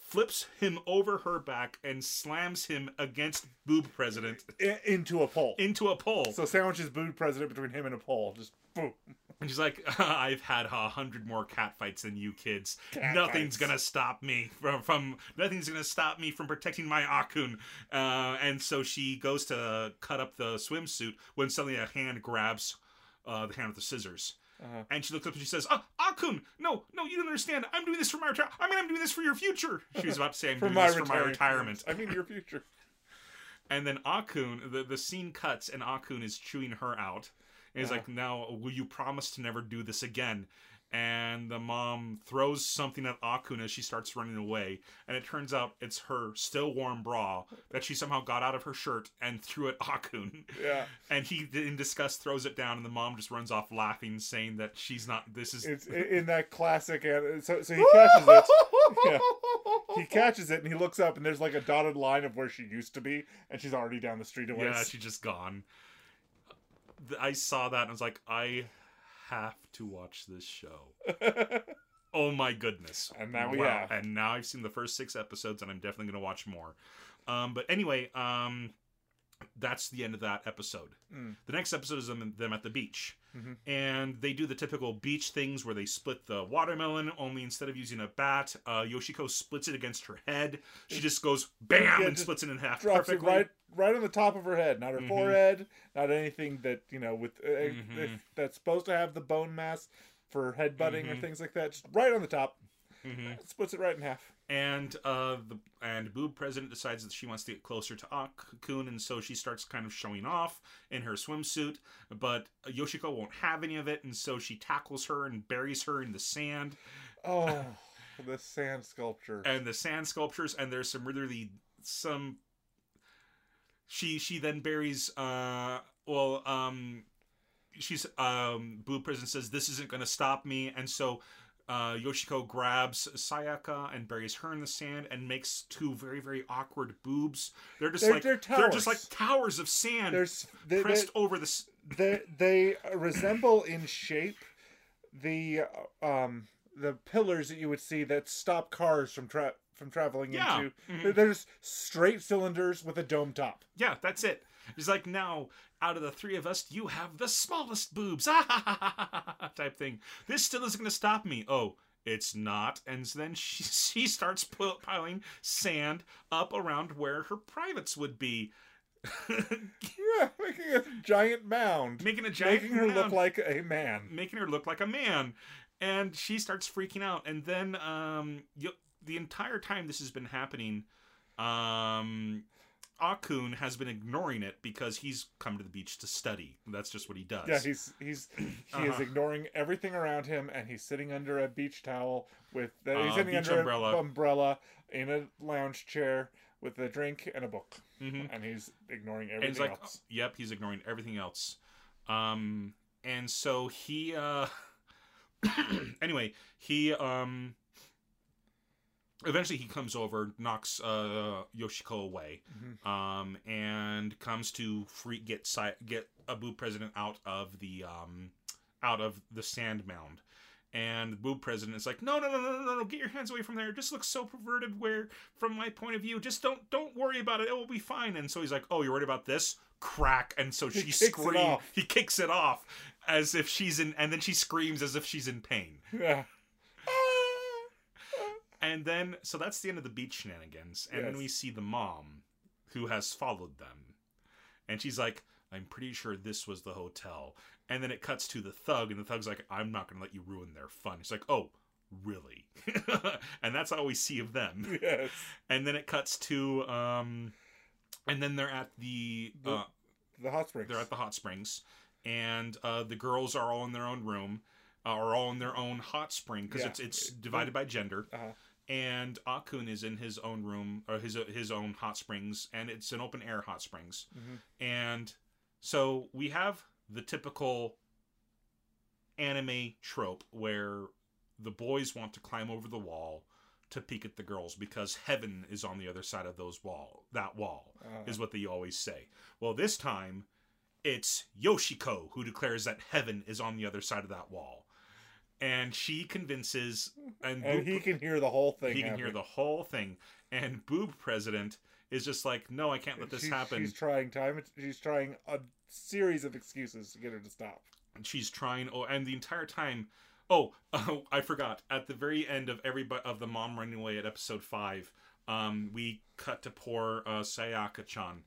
flips him over her back, and slams him against Boob President. Into a pole. Into a pole. So sandwiches Boob President between him and a pole. Just boom. And she's like, I've had a hundred more catfights than you kids. Cat nothing's going to stop me from, from nothing's going to stop me from protecting my Akun. Uh, and so she goes to cut up the swimsuit when suddenly a hand grabs uh, the hand with the scissors. Uh-huh. And she looks up and she says, oh, Akun, no, no, you don't understand. I'm doing this for my retirement. I mean, I'm doing this for your future. She was about to say, I'm doing this for my retirement. I mean, your future. And then Akun, the, the scene cuts, and Akun is chewing her out. And he's uh-huh. like, now, will you promise to never do this again? And the mom throws something at Akun as she starts running away. And it turns out it's her still warm bra that she somehow got out of her shirt and threw at Akun. Yeah. And he, in disgust, throws it down, and the mom just runs off laughing, saying that she's not, this is... It's in that classic... So, so he catches it. Yeah. He catches it, and he looks up, and there's like a dotted line of where she used to be, and she's already down the street away. Yeah, she's just gone. I saw that, and I was like, I... have to watch this show. Oh my goodness. And now we wow. have. And now I've seen the first six episodes, and I'm definitely going to watch more. Um, but anyway, um, that's the end of that episode. Mm. The next episode is them, them at the beach. Mm-hmm. And they do the typical beach things where they split the watermelon, only instead of using a bat, uh, Yoshiko splits it against her head. She just goes, bam, yeah, and splits it in half perfectly. Right, right on the top of her head. Not her mm-hmm. forehead, not anything that, you know, with uh, mm-hmm. if that's supposed to have the bone mass for headbutting mm-hmm. or things like that. Just right on the top. Mm-hmm. Splits it right in half. And uh, the and Boob President decides that she wants to get closer to Akun, and so she starts kind of showing off in her swimsuit. But Yoshiko won't have any of it, and so she tackles her and buries her in the sand. Oh, the sand sculptures. And the sand sculptures, and there's some really some. She she then buries. Uh, well, um, she's um, Boob President says this isn't going to stop me, and so. Uh, Yoshiko grabs Sayaka and buries her in the sand and makes two very, very awkward boobs. They're just they're, like they're, they're just like towers of sand they, pressed they, over the. S- they they resemble in shape the um the pillars that you would see that stop cars from tra- from traveling yeah. into. Mm-hmm. They're just straight cylinders with a dome top. Yeah, that's it. He's like, now, out of the three of us, you have the smallest boobs. Ah, ha, ha, ha, ha, ha, type thing. This still isn't going to stop me. Oh, it's not. And then she, she starts piling sand up around where her privates would be. Yeah, making a giant mound. Making a giant Making her mound. look like a man. Making her look like a man. And she starts freaking out. And then um, you, the entire time this has been happening... um. Akun has been ignoring it because he's come to the beach to study. That's just what he does. Yeah, he's he's he uh-huh. is ignoring everything around him, and he's sitting under a beach towel with the, uh, he's sitting under umbrella. an umbrella in a lounge chair with a drink and a book, mm-hmm. and he's ignoring everything he's like, else. Yep, he's ignoring everything else. Um, and so he uh, anyway he um. Eventually, he comes over, knocks uh, Yoshiko away, mm-hmm. um, and comes to free get si- get Boob President out of the um, out of the sand mound. And Boob President is like, no, no, no, no, no, no, get your hands away from there. It just looks so perverted. Where, from my point of view, just don't don't worry about it. It will be fine. And so he's like, oh, you're worried about this? Crack. And so she screams. He kicks it off as if she's in, and then she screams as if she's in pain. Yeah. And then, so that's the end of the beach shenanigans. And yes. then we see the mom who has followed them. And she's like, I'm pretty sure this was the hotel. And then it cuts to the thug. And the thug's like, I'm not going to let you ruin their fun. It's like, oh, really? And that's all we see of them. Yes. And then it cuts to, um, and then they're at the... The, uh, the hot springs. They're at the hot springs. And uh, the girls are all in their own room. Uh, are all in their own hot spring. Because yeah. it's, it's divided by gender. Uh-huh. And Akun is in his own room, or his his own hot springs, and it's an open air hot springs. Mm-hmm. And So we have the typical anime trope where the boys want to climb over the wall to peek at the girls because heaven is on the other side of those wall. That wall uh. is what they always say. Well, this time it's Yoshiko who declares that heaven is on the other side of that wall. And she convinces... And, and Boob, he can hear the whole thing. He can happen. hear the whole thing. And Boob President is just like, no, I can't let this she, happen. She's trying time. She's trying a series of excuses to get her to stop. And she's trying... Oh, and the entire time... Oh, oh, I forgot. At the very end of every of the mom running away at episode five, um, we cut to poor uh, Sayaka-chan.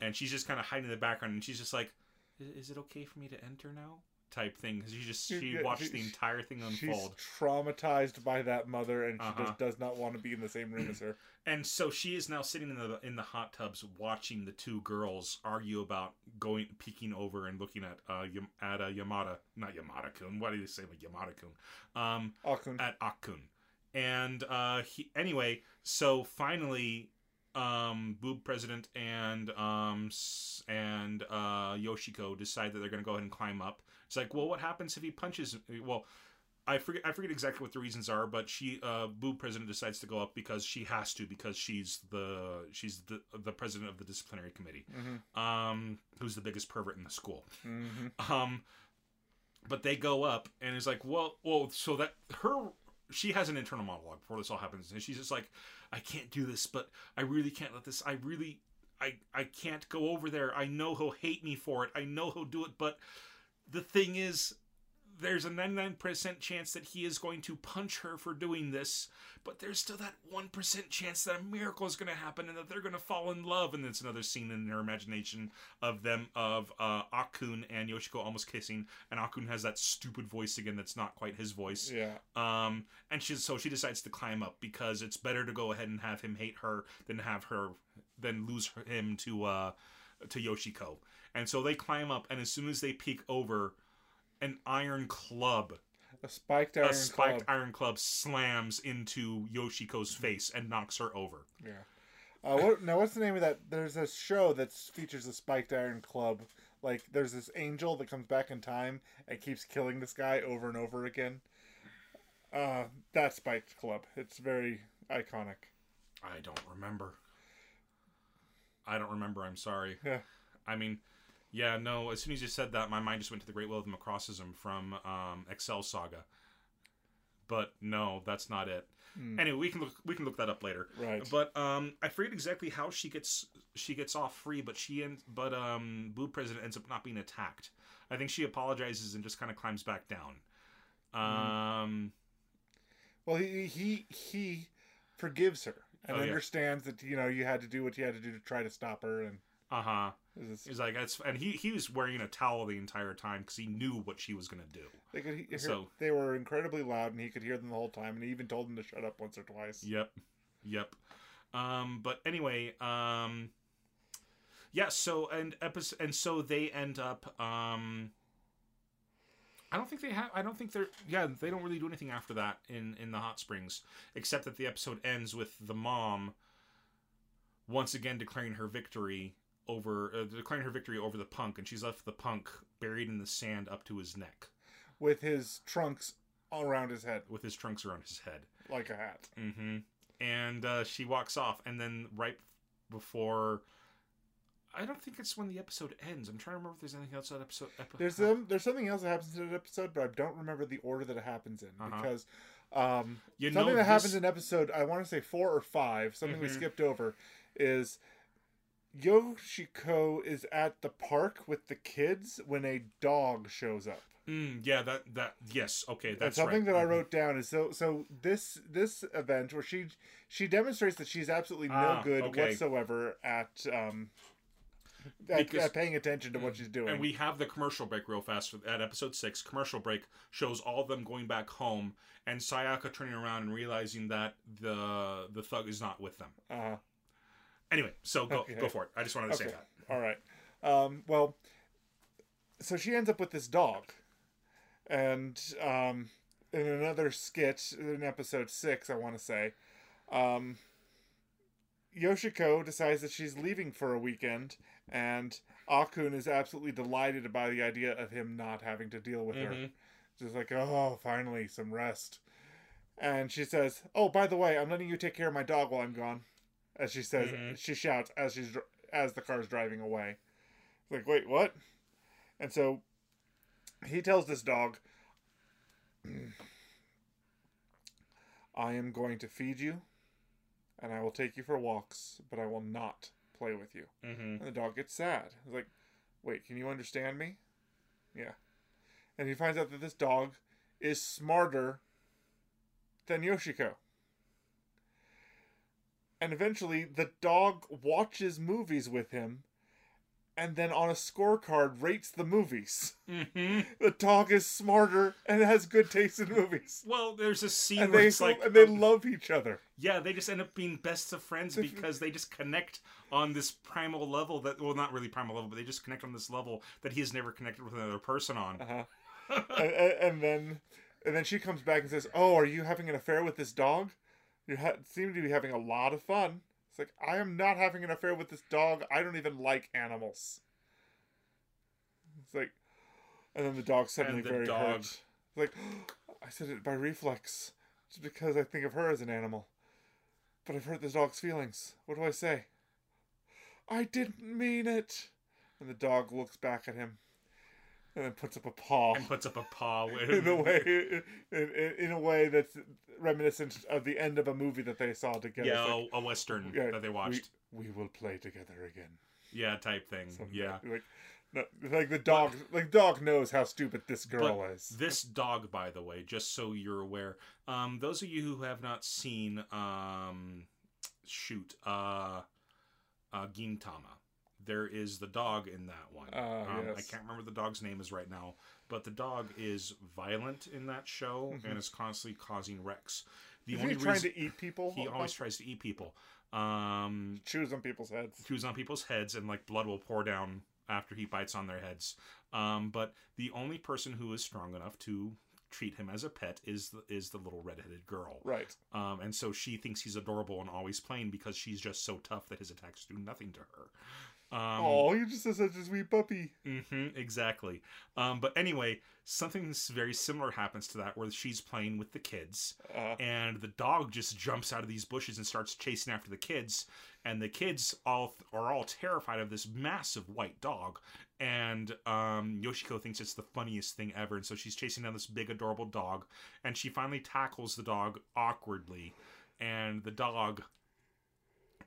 And she's just kind of hiding in the background. And she's just like, is it okay for me to enter now? Type thing. She just she watched she, the entire thing unfold. She's traumatized by that mother, and she uh-huh. just does not want to be in the same room as her. And so she is now sitting in the in the hot tubs, watching the two girls argue about going peeking over and looking at uh at uh, Yamada, not Yamada-kun. Why do they say like Yamada-kun? Um, Akun. At Akun. And uh, he, anyway, so finally, um, Boob President and um and uh Yoshiko decide that they're going to go ahead and climb up. It's like, well, what happens if he punches? Well, I forget. I forget exactly what the reasons are, but she, uh, Boo President, decides to go up because she has to, because she's the she's the the president of the disciplinary committee, mm-hmm. um, who's the biggest pervert in the school. Mm-hmm. Um, but they go up, and it's like, well, well, so that her she has an internal monologue before this all happens, and she's just like, I can't do this, but I really can't let this. I really, I I can't go over there. I know he'll hate me for it. I know he'll do it, but. The thing is, there's a ninety-nine percent chance that he is going to punch her for doing this, but there's still that one percent chance that a miracle is going to happen and that they're going to fall in love. And it's another scene in her imagination of them, of uh, Akun and Yoshiko almost kissing, and Akun has that stupid voice again that's not quite his voice. Yeah. Um, and she, so she decides to climb up because it's better to go ahead and have him hate her than have her, than lose him to, uh, to Yoshiko. And so they climb up, and as soon as they peek over, an iron club, a spiked iron, a spiked club. iron club slams into Yoshiko's face and knocks her over. Yeah. Uh, what, now, what's the name of that? There's a show that features a spiked iron club. Like, there's this angel that comes back in time and keeps killing this guy over and over again. Uh, that spiked club. It's very iconic. I don't remember. I don't remember. I'm sorry. Yeah. I mean... Yeah, no, as soon as you said that, my mind just went to the Great Wheel of the Macrossism from um, Excel Saga. But no, that's not it. Mm. Anyway, we can look we can look that up later. Right. But um, I forget exactly how she gets she gets off free, but she ends, but um, Boo President ends up not being attacked. I think she apologizes and just kind of climbs back down. Um. Mm. Well, he he he forgives her and oh, understands yeah. that you know you had to do what you had to do to try to stop her and. Uh huh. He's like, that's, and he he was wearing a towel the entire time because he knew what she was gonna do. They could hear, so they were incredibly loud, and he could hear them the whole time. And he even told them to shut up once or twice. Yep, yep. Um, but anyway, um, yeah. So and episode, and so they end up. Um, I don't think they have. I don't think they're. Yeah, they don't really do anything after that in in the hot springs, except that the episode ends with the mom once again declaring her victory. over uh, declaring her victory over the punk, and she's left the punk buried in the sand up to his neck with his trunks all around his head with his trunks around his head like a hat. Mm-hmm. And uh, she walks off, and then right before, I don't think it's when the episode ends. I'm trying to remember if there's anything else that episode epi- there's um, there's something else that happens in that episode, but I don't remember the order that it happens in. Uh-huh. Because um you something know that this... happens in episode, I want to say four or five, something mm-hmm. we skipped over, is Yoshiko is at the park with the kids when a dog shows up. Mm, yeah, that that yes, okay, that's and something right. that mm-hmm. I wrote down is so so this this event where she she demonstrates that she's absolutely no ah, good okay. whatsoever at um at, because, at paying attention to what she's doing. And we have the commercial break real fast for, at episode six. Commercial break shows all of them going back home, and Sayaka turning around and realizing that the the thug is not with them. Uh huh. Anyway, so go okay. go for it. I just wanted to okay. say that. All right. Um, well, so she ends up with this dog. And um, in another skit, in episode six, I want to say, um, Yoshiko decides that she's leaving for a weekend. And Akun is absolutely delighted by the idea of him not having to deal with mm-hmm. her. Just like, oh, finally, some rest. And she says, oh, by the way, I'm letting you take care of my dog while I'm gone. As she says, mm-hmm. she shouts as she's as the car's driving away. It's like, wait, what? And so he tells this dog, I am going to feed you, and I will take you for walks, but I will not play with you. Mm-hmm. And the dog gets sad. He's like, wait, can you understand me? Yeah. And he finds out that this dog is smarter than Yoshiko. And eventually, the dog watches movies with him, and then on a scorecard rates the movies. Mm-hmm. The dog is smarter and has good taste in movies. Well, there's a scene and where they, it's like... And they um, love each other. Yeah, they just end up being best of friends because they just connect on this primal level that... Well, not really primal level, but they just connect on this level that he has never connected with another person on. Uh-huh. and, and then and then she comes back and says, oh, are you having an affair with this dog? You ha- seem to be having a lot of fun. It's like, I am not having an affair with this dog. I don't even like animals. It's like, and then the dog suddenly the very dog. hurt. Like, oh, I said it by reflex. It's because I think of her as an animal. But I've hurt this dog's feelings. What do I say? I didn't mean it. And the dog looks back at him. And then puts up a paw. And puts up a paw. in a way, in, in a way that's reminiscent of the end of a movie that they saw together. Yeah, like, a Western yeah, that they watched. We, we will play together again. Yeah, type thing. Something yeah, like, like, like the dog, but, like dog knows how stupid this girl but is. This dog, by the way, just so you're aware, um, those of you who have not seen, um, shoot, uh, uh, Gintama. There is the dog in that one. Uh, um, yes. I can't remember the dog's name is right now, but the dog is violent in that show mm-hmm. and is constantly causing wrecks. The only he trying to eat people? He always tries to eat people. Um, chews on people's heads. Chews on people's heads, and like blood will pour down after he bites on their heads. Um, but the only person who is strong enough to treat him as a pet is the, is the little redheaded girl. Right. Um, and so she thinks he's adorable and always playing because she's just so tough that his attacks do nothing to her. Um, oh, you're just a, such a sweet puppy. Mm-hmm, exactly. Um, but anyway, something very similar happens to that where she's playing with the kids uh, and the dog just jumps out of these bushes and starts chasing after the kids. And the kids all are all terrified of this massive white dog. And um, Yoshiko thinks it's the funniest thing ever. And so she's chasing down this big, adorable dog. And she finally tackles the dog awkwardly. And the dog...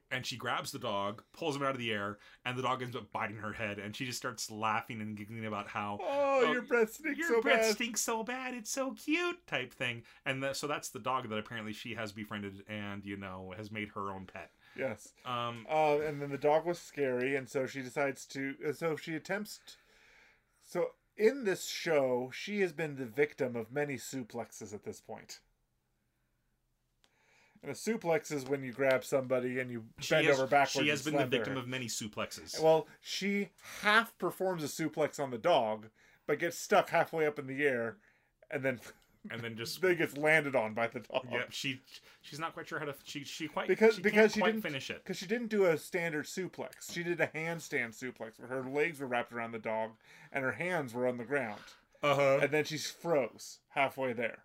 And she grabs the dog, pulls him out of the air, and the dog ends up biting her head. And she just starts laughing and giggling about how... Oh, oh your breath stinks your so breath bad. Your breath stinks so bad. It's so cute type thing. And the, so that's the dog that apparently she has befriended and, you know, has made her own pet. Yes. Um. Uh, and then the dog was scary, and so she decides to... So she attempts... T- so in this show, she has been the victim of many suplexes at this point. And a suplex is when you grab somebody and you she bend has, over backwards. She has been the victim her. of many suplexes. Well, she half performs a suplex on the dog, but gets stuck halfway up in the air, and then and then just then gets landed on by the dog. Yep, she she's not quite sure how to she she quite because she because can't she quite didn't finish it because she didn't do a standard suplex. She did a handstand suplex where her legs were wrapped around the dog and her hands were on the ground. Uh huh. And then she froze halfway there.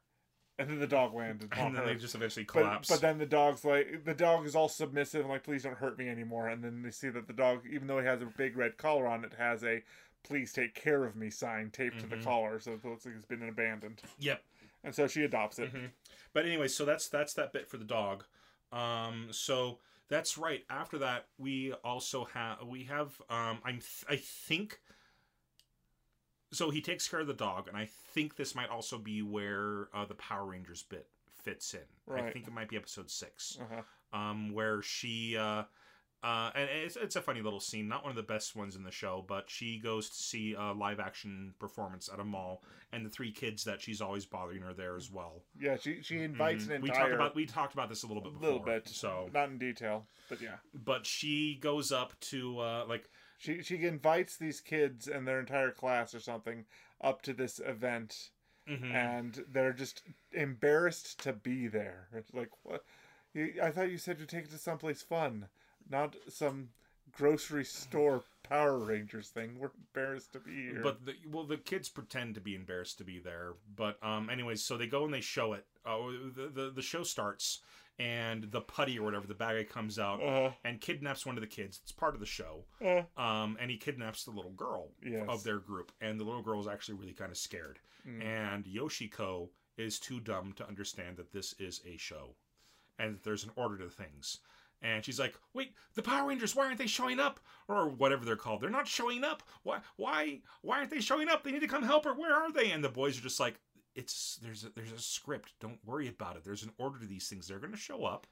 And then the dog landed on her. And then her. They just eventually collapsed. But, but then the dog's like, the dog is all submissive and like, please don't hurt me anymore. And then they see that the dog, even though it has a big red collar on, it has a please take care of me sign taped mm-hmm. to the collar. So it looks like it's been abandoned. Yep. And so she adopts it. Mm-hmm. But anyway, so that's that's that bit for the dog. Um, so that's right. After that, we also have, we have, um, I'm th- I think... So he takes care of the dog, and I think this might also be where uh, the Power Rangers bit fits in. Right. I think it might be episode six, uh-huh. um, where she, uh, uh, and it's, it's a funny little scene, not one of the best ones in the show, but she goes to see a live-action performance at a mall, and the three kids that she's always bothering are there as well. Yeah, she she invites mm-hmm. an entire... We talked about, we talked about this a little bit before. A little bit, so not in detail, but yeah. But she goes up to, uh, like... She she invites these kids and their entire class or something up to this event, mm-hmm. and they're just embarrassed to be there. It's like, what? I thought you said you'd take it to someplace fun, not some grocery store Power Rangers thing. We're embarrassed to be here. But the, well, the kids pretend to be embarrassed to be there. But um, anyways, so they go and they show it. Uh, the, the the show starts, and the putty or whatever, the baggie comes out uh-huh. and kidnaps one of the kids. It's part of the show. Uh-huh. Um, and he kidnaps the little girl yes. of their group, and the little girl is actually really kind of scared. Mm. And Yoshiko is too dumb to understand that this is a show, and that there's an order to things. And she's like, wait, the Power Rangers, why aren't they showing up? Or whatever they're called. They're not showing up. Why Why? Why aren't they showing up? They need to come help her. Where are they? And the boys are just like, it's there's a, there's a script. Don't worry about it. There's an order to these things. They're going to show up.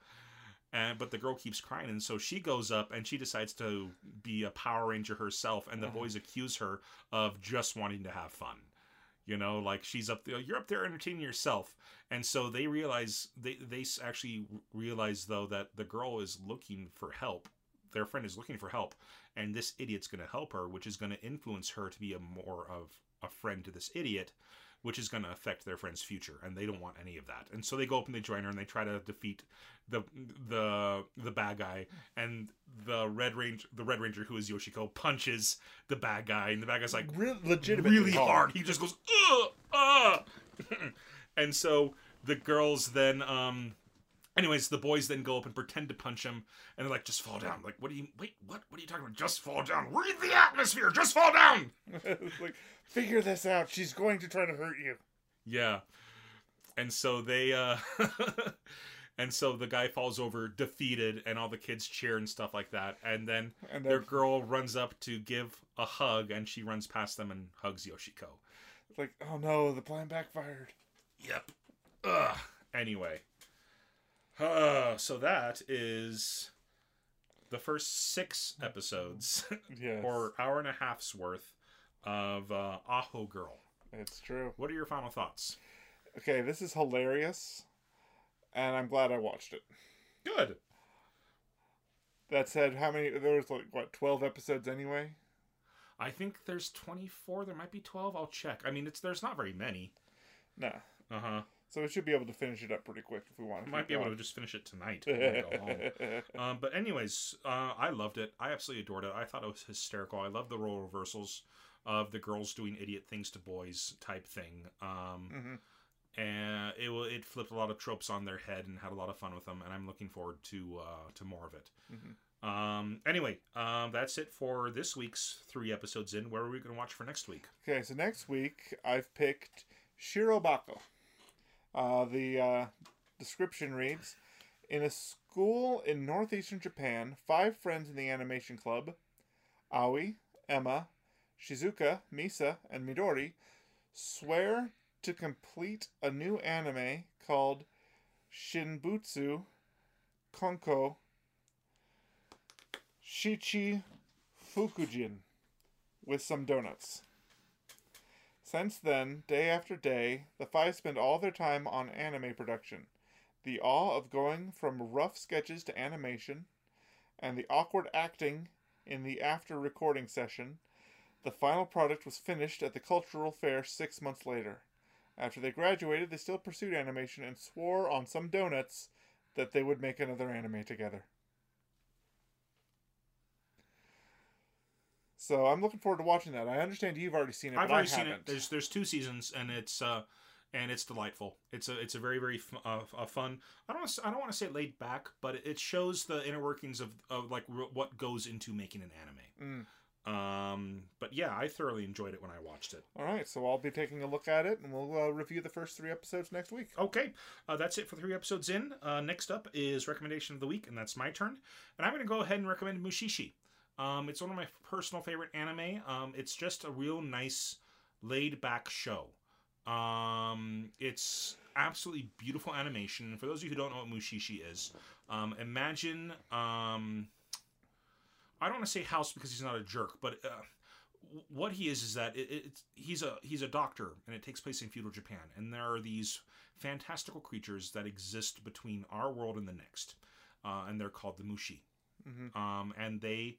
And But the girl keeps crying. And so she goes up and she decides to be a Power Ranger herself. And the uh-huh. boys accuse her of just wanting to have fun. You know, like she's up there, you're up there entertaining yourself. And so they realize, they, they actually realize though that the girl is looking for help. Their friend is looking for help. And this idiot's going to help her, which is going to influence her to be a more of a friend to this idiot, which is going to affect their friend's future. And they don't want any of that. And so they go up and they join her and they try to defeat the, the, the bad guy. And the Red Ranger, the Red Ranger who is Yoshiko, punches the bad guy. And the bad guy's like, Re- legitimately really hard. hard. He just goes, ugh, ah. And so the girls then, um, anyways, the boys then go up and pretend to punch him. And they're like, just fall down. Like, what do you, wait, what? What are you talking about? Just fall down. Read the atmosphere. Just fall down. Like, figure this out. She's going to try to hurt you. Yeah. And so they, uh, and so the guy falls over defeated and all the kids cheer and stuff like that. And then, and then their girl runs up to give a hug and she runs past them and hugs Yoshiko. Like, oh no, the plan backfired. Yep. Ugh. Anyway. Uh, so that is the first six episodes yes. or hour and a half's worth of uh, Aho Girl. It's true. What are your final thoughts? Okay, this is hilarious, and I'm glad I watched it. Good. That said, how many? There was like, what, twelve episodes anyway? I think there's twenty-four. There might be twelve. I'll check. I mean, it's there's not very many. No. Uh-huh. So we should be able to finish it up pretty quick if we want to. Might be able to just finish it tonight. um, but anyways, uh, I loved it. I absolutely adored it. I thought it was hysterical. I love the role reversals of the girls doing idiot things to boys type thing. Um, mm-hmm. And it it flipped a lot of tropes on their head and had a lot of fun with them. And I'm looking forward to uh, to more of it. Mm-hmm. Um, anyway, um, that's it for this week's three episodes in. Where are we going to watch for next week? Okay, so next week I've picked Shirobako. Uh, the uh, description reads, in a school in northeastern Japan, five friends in the animation club, Aoi, Emma, Shizuka, Misa, and Midori, swear to complete a new anime called Shinbutsu Konko Shichi Fukujin with some donuts. Since then, day after day, the five spend all their time on anime production. The awe of going from rough sketches to animation, and the awkward acting in the after-recording session, the final product was finished at the cultural fair six months later. After they graduated, they still pursued animation and swore on some donuts that they would make another anime together. So I'm looking forward to watching that. I understand you've already seen it. I've but already I haven't. seen it. There's there's two seasons, and it's uh, and it's delightful. It's a it's a very very f- uh, a fun. I don't I don't want to say laid back, but it shows the inner workings of, of like re- what goes into making an anime. Mm. Um, but yeah, I thoroughly enjoyed it when I watched it. All right, so I'll be taking a look at it, and we'll uh, review the first three episodes next week. Okay, uh, that's it for three episodes in. Uh, next up is recommendation of the week, and that's my turn. And I'm going to go ahead and recommend Mushishi. Um, it's one of my personal favorite anime. Um, it's just a real nice, laid-back show. Um, it's absolutely beautiful animation. For those of you who don't know what Mushishi is, um, imagine... Um, I don't want to say house because he's not a jerk, but uh, what he is is that it, it's, he's a he's a doctor, and it takes place in feudal Japan. And there are these fantastical creatures that exist between our world and the next, uh, and they're called the Mushi. Mm-hmm. Um, and they...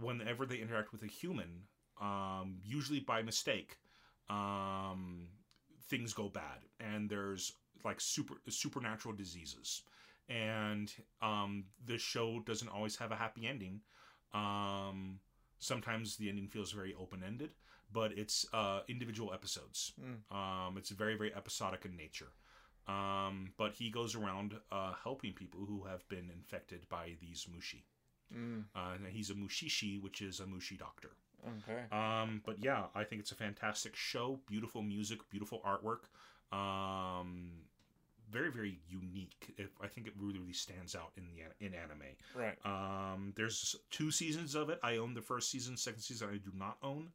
whenever they interact with a human, um, usually by mistake, um, things go bad. And there's like super supernatural diseases. And um, the show doesn't always have a happy ending. Um, sometimes the ending feels very open-ended, but it's uh, individual episodes. Mm. Um, it's very, very episodic in nature. Um, but he goes around uh, helping people who have been infected by these mushi. Mm. Uh, and he's a Mushishi, which is a mushi doctor. Okay. Um, but yeah, I think it's a fantastic show. Beautiful music, beautiful artwork. Um, very, very unique. It, I think it really, really stands out in the in anime. Right. Um, there's two seasons of it. I own the first season. Second season I do not own.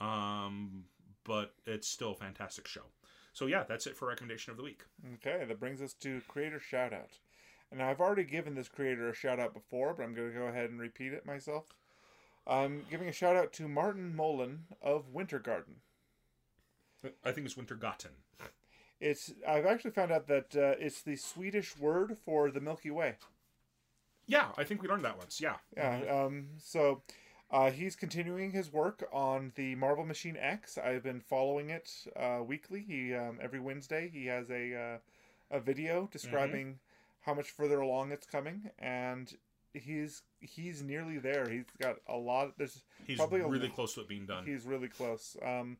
Um, but it's still a fantastic show. So yeah, that's it for recommendation of the week. Okay, that brings us to creator shout out. And I've already given this creator a shout out before, but I'm going to go ahead and repeat it myself. I'm giving a shout out to Martin Molin of Winter Garden. I think it's Winter Garden. It's. I've actually found out that uh, it's the Swedish word for the Milky Way. Yeah, I think we learned that once. Yeah. Yeah. Um, so uh, he's continuing his work on the Marble Machine X. I've been following it uh, weekly. He um, every Wednesday he has a uh, a video describing mm-hmm. how much further along it's coming, and he's he's nearly there. He's got a lot. There's he's probably really a, close to it being done. He's really close. Um,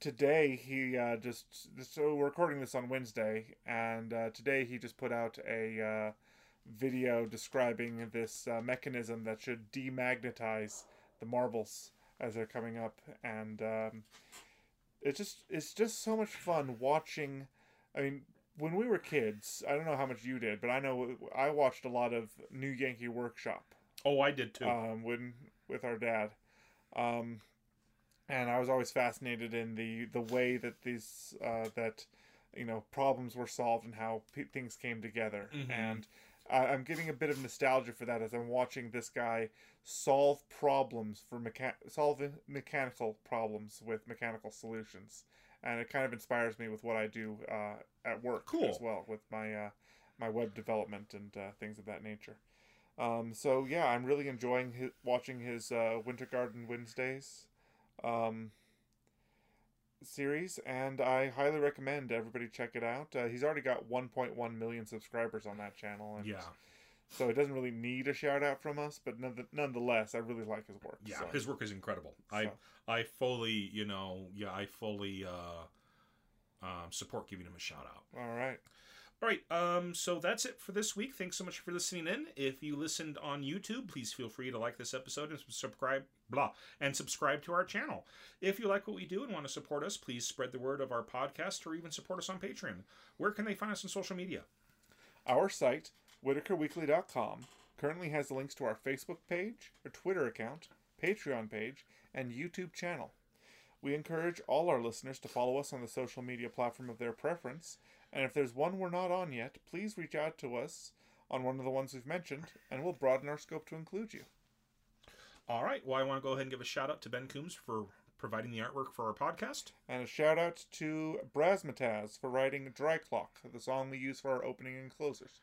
Today, he uh, just, so we're recording this on Wednesday, and uh, today he just put out a uh, video describing this uh, mechanism that should demagnetize the marbles as they're coming up, and um, it's just it's just so much fun watching. I mean, when we were kids, I don't know how much you did, but I know I watched a lot of New Yankee Workshop. Oh, I did too. Um, when, with our dad. Um... And I was always fascinated in the, the way that these uh, that you know problems were solved and how pe- things came together. Mm-hmm. And I, I'm getting a bit of nostalgia for that as I'm watching this guy solve problems for mecha- solve mechanical problems with mechanical solutions. And it kind of inspires me with what I do uh, at work cool. as well with my uh, my web development and uh, things of that nature. Um, so yeah, I'm really enjoying his, watching his uh, Winter Garden Wednesdays. Um, series, and I highly recommend everybody check it out. Uh, he's already got one point one million subscribers on that channel, and yeah, so it doesn't really need a shout out from us, but nonetheless, I really like his work. Yeah, so. His work is incredible. So. I I fully, you know, yeah, I fully uh, um, support giving him a shout out. All right. All right, um, so that's it for this week. Thanks so much for listening in. If you listened on YouTube, please feel free to like this episode and subscribe blah and subscribe to our channel. If you like what we do and want to support us, please spread the word of our podcast or even support us on Patreon. Where can they find us on social media? Our site, whitaker weekly dot com, currently has the links to our Facebook page, our Twitter account, Patreon page, and YouTube channel. We encourage all our listeners to follow us on the social media platform of their preference. And if there's one we're not on yet, please reach out to us on one of the ones we've mentioned, and we'll broaden our scope to include you. All right. Well, I want to go ahead and give a shout-out to Ben Coombs for providing the artwork for our podcast. And a shout-out to Brasmataz for writing Dry Clock, the song we use for our opening and closers.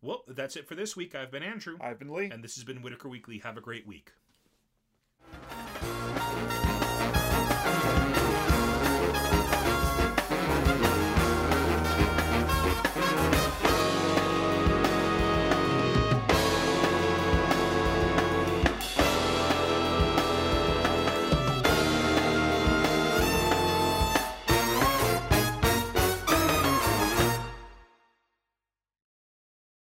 Well, that's it for this week. I've been Andrew. I've been Lee. And this has been Whitaker Weekly. Have a great week.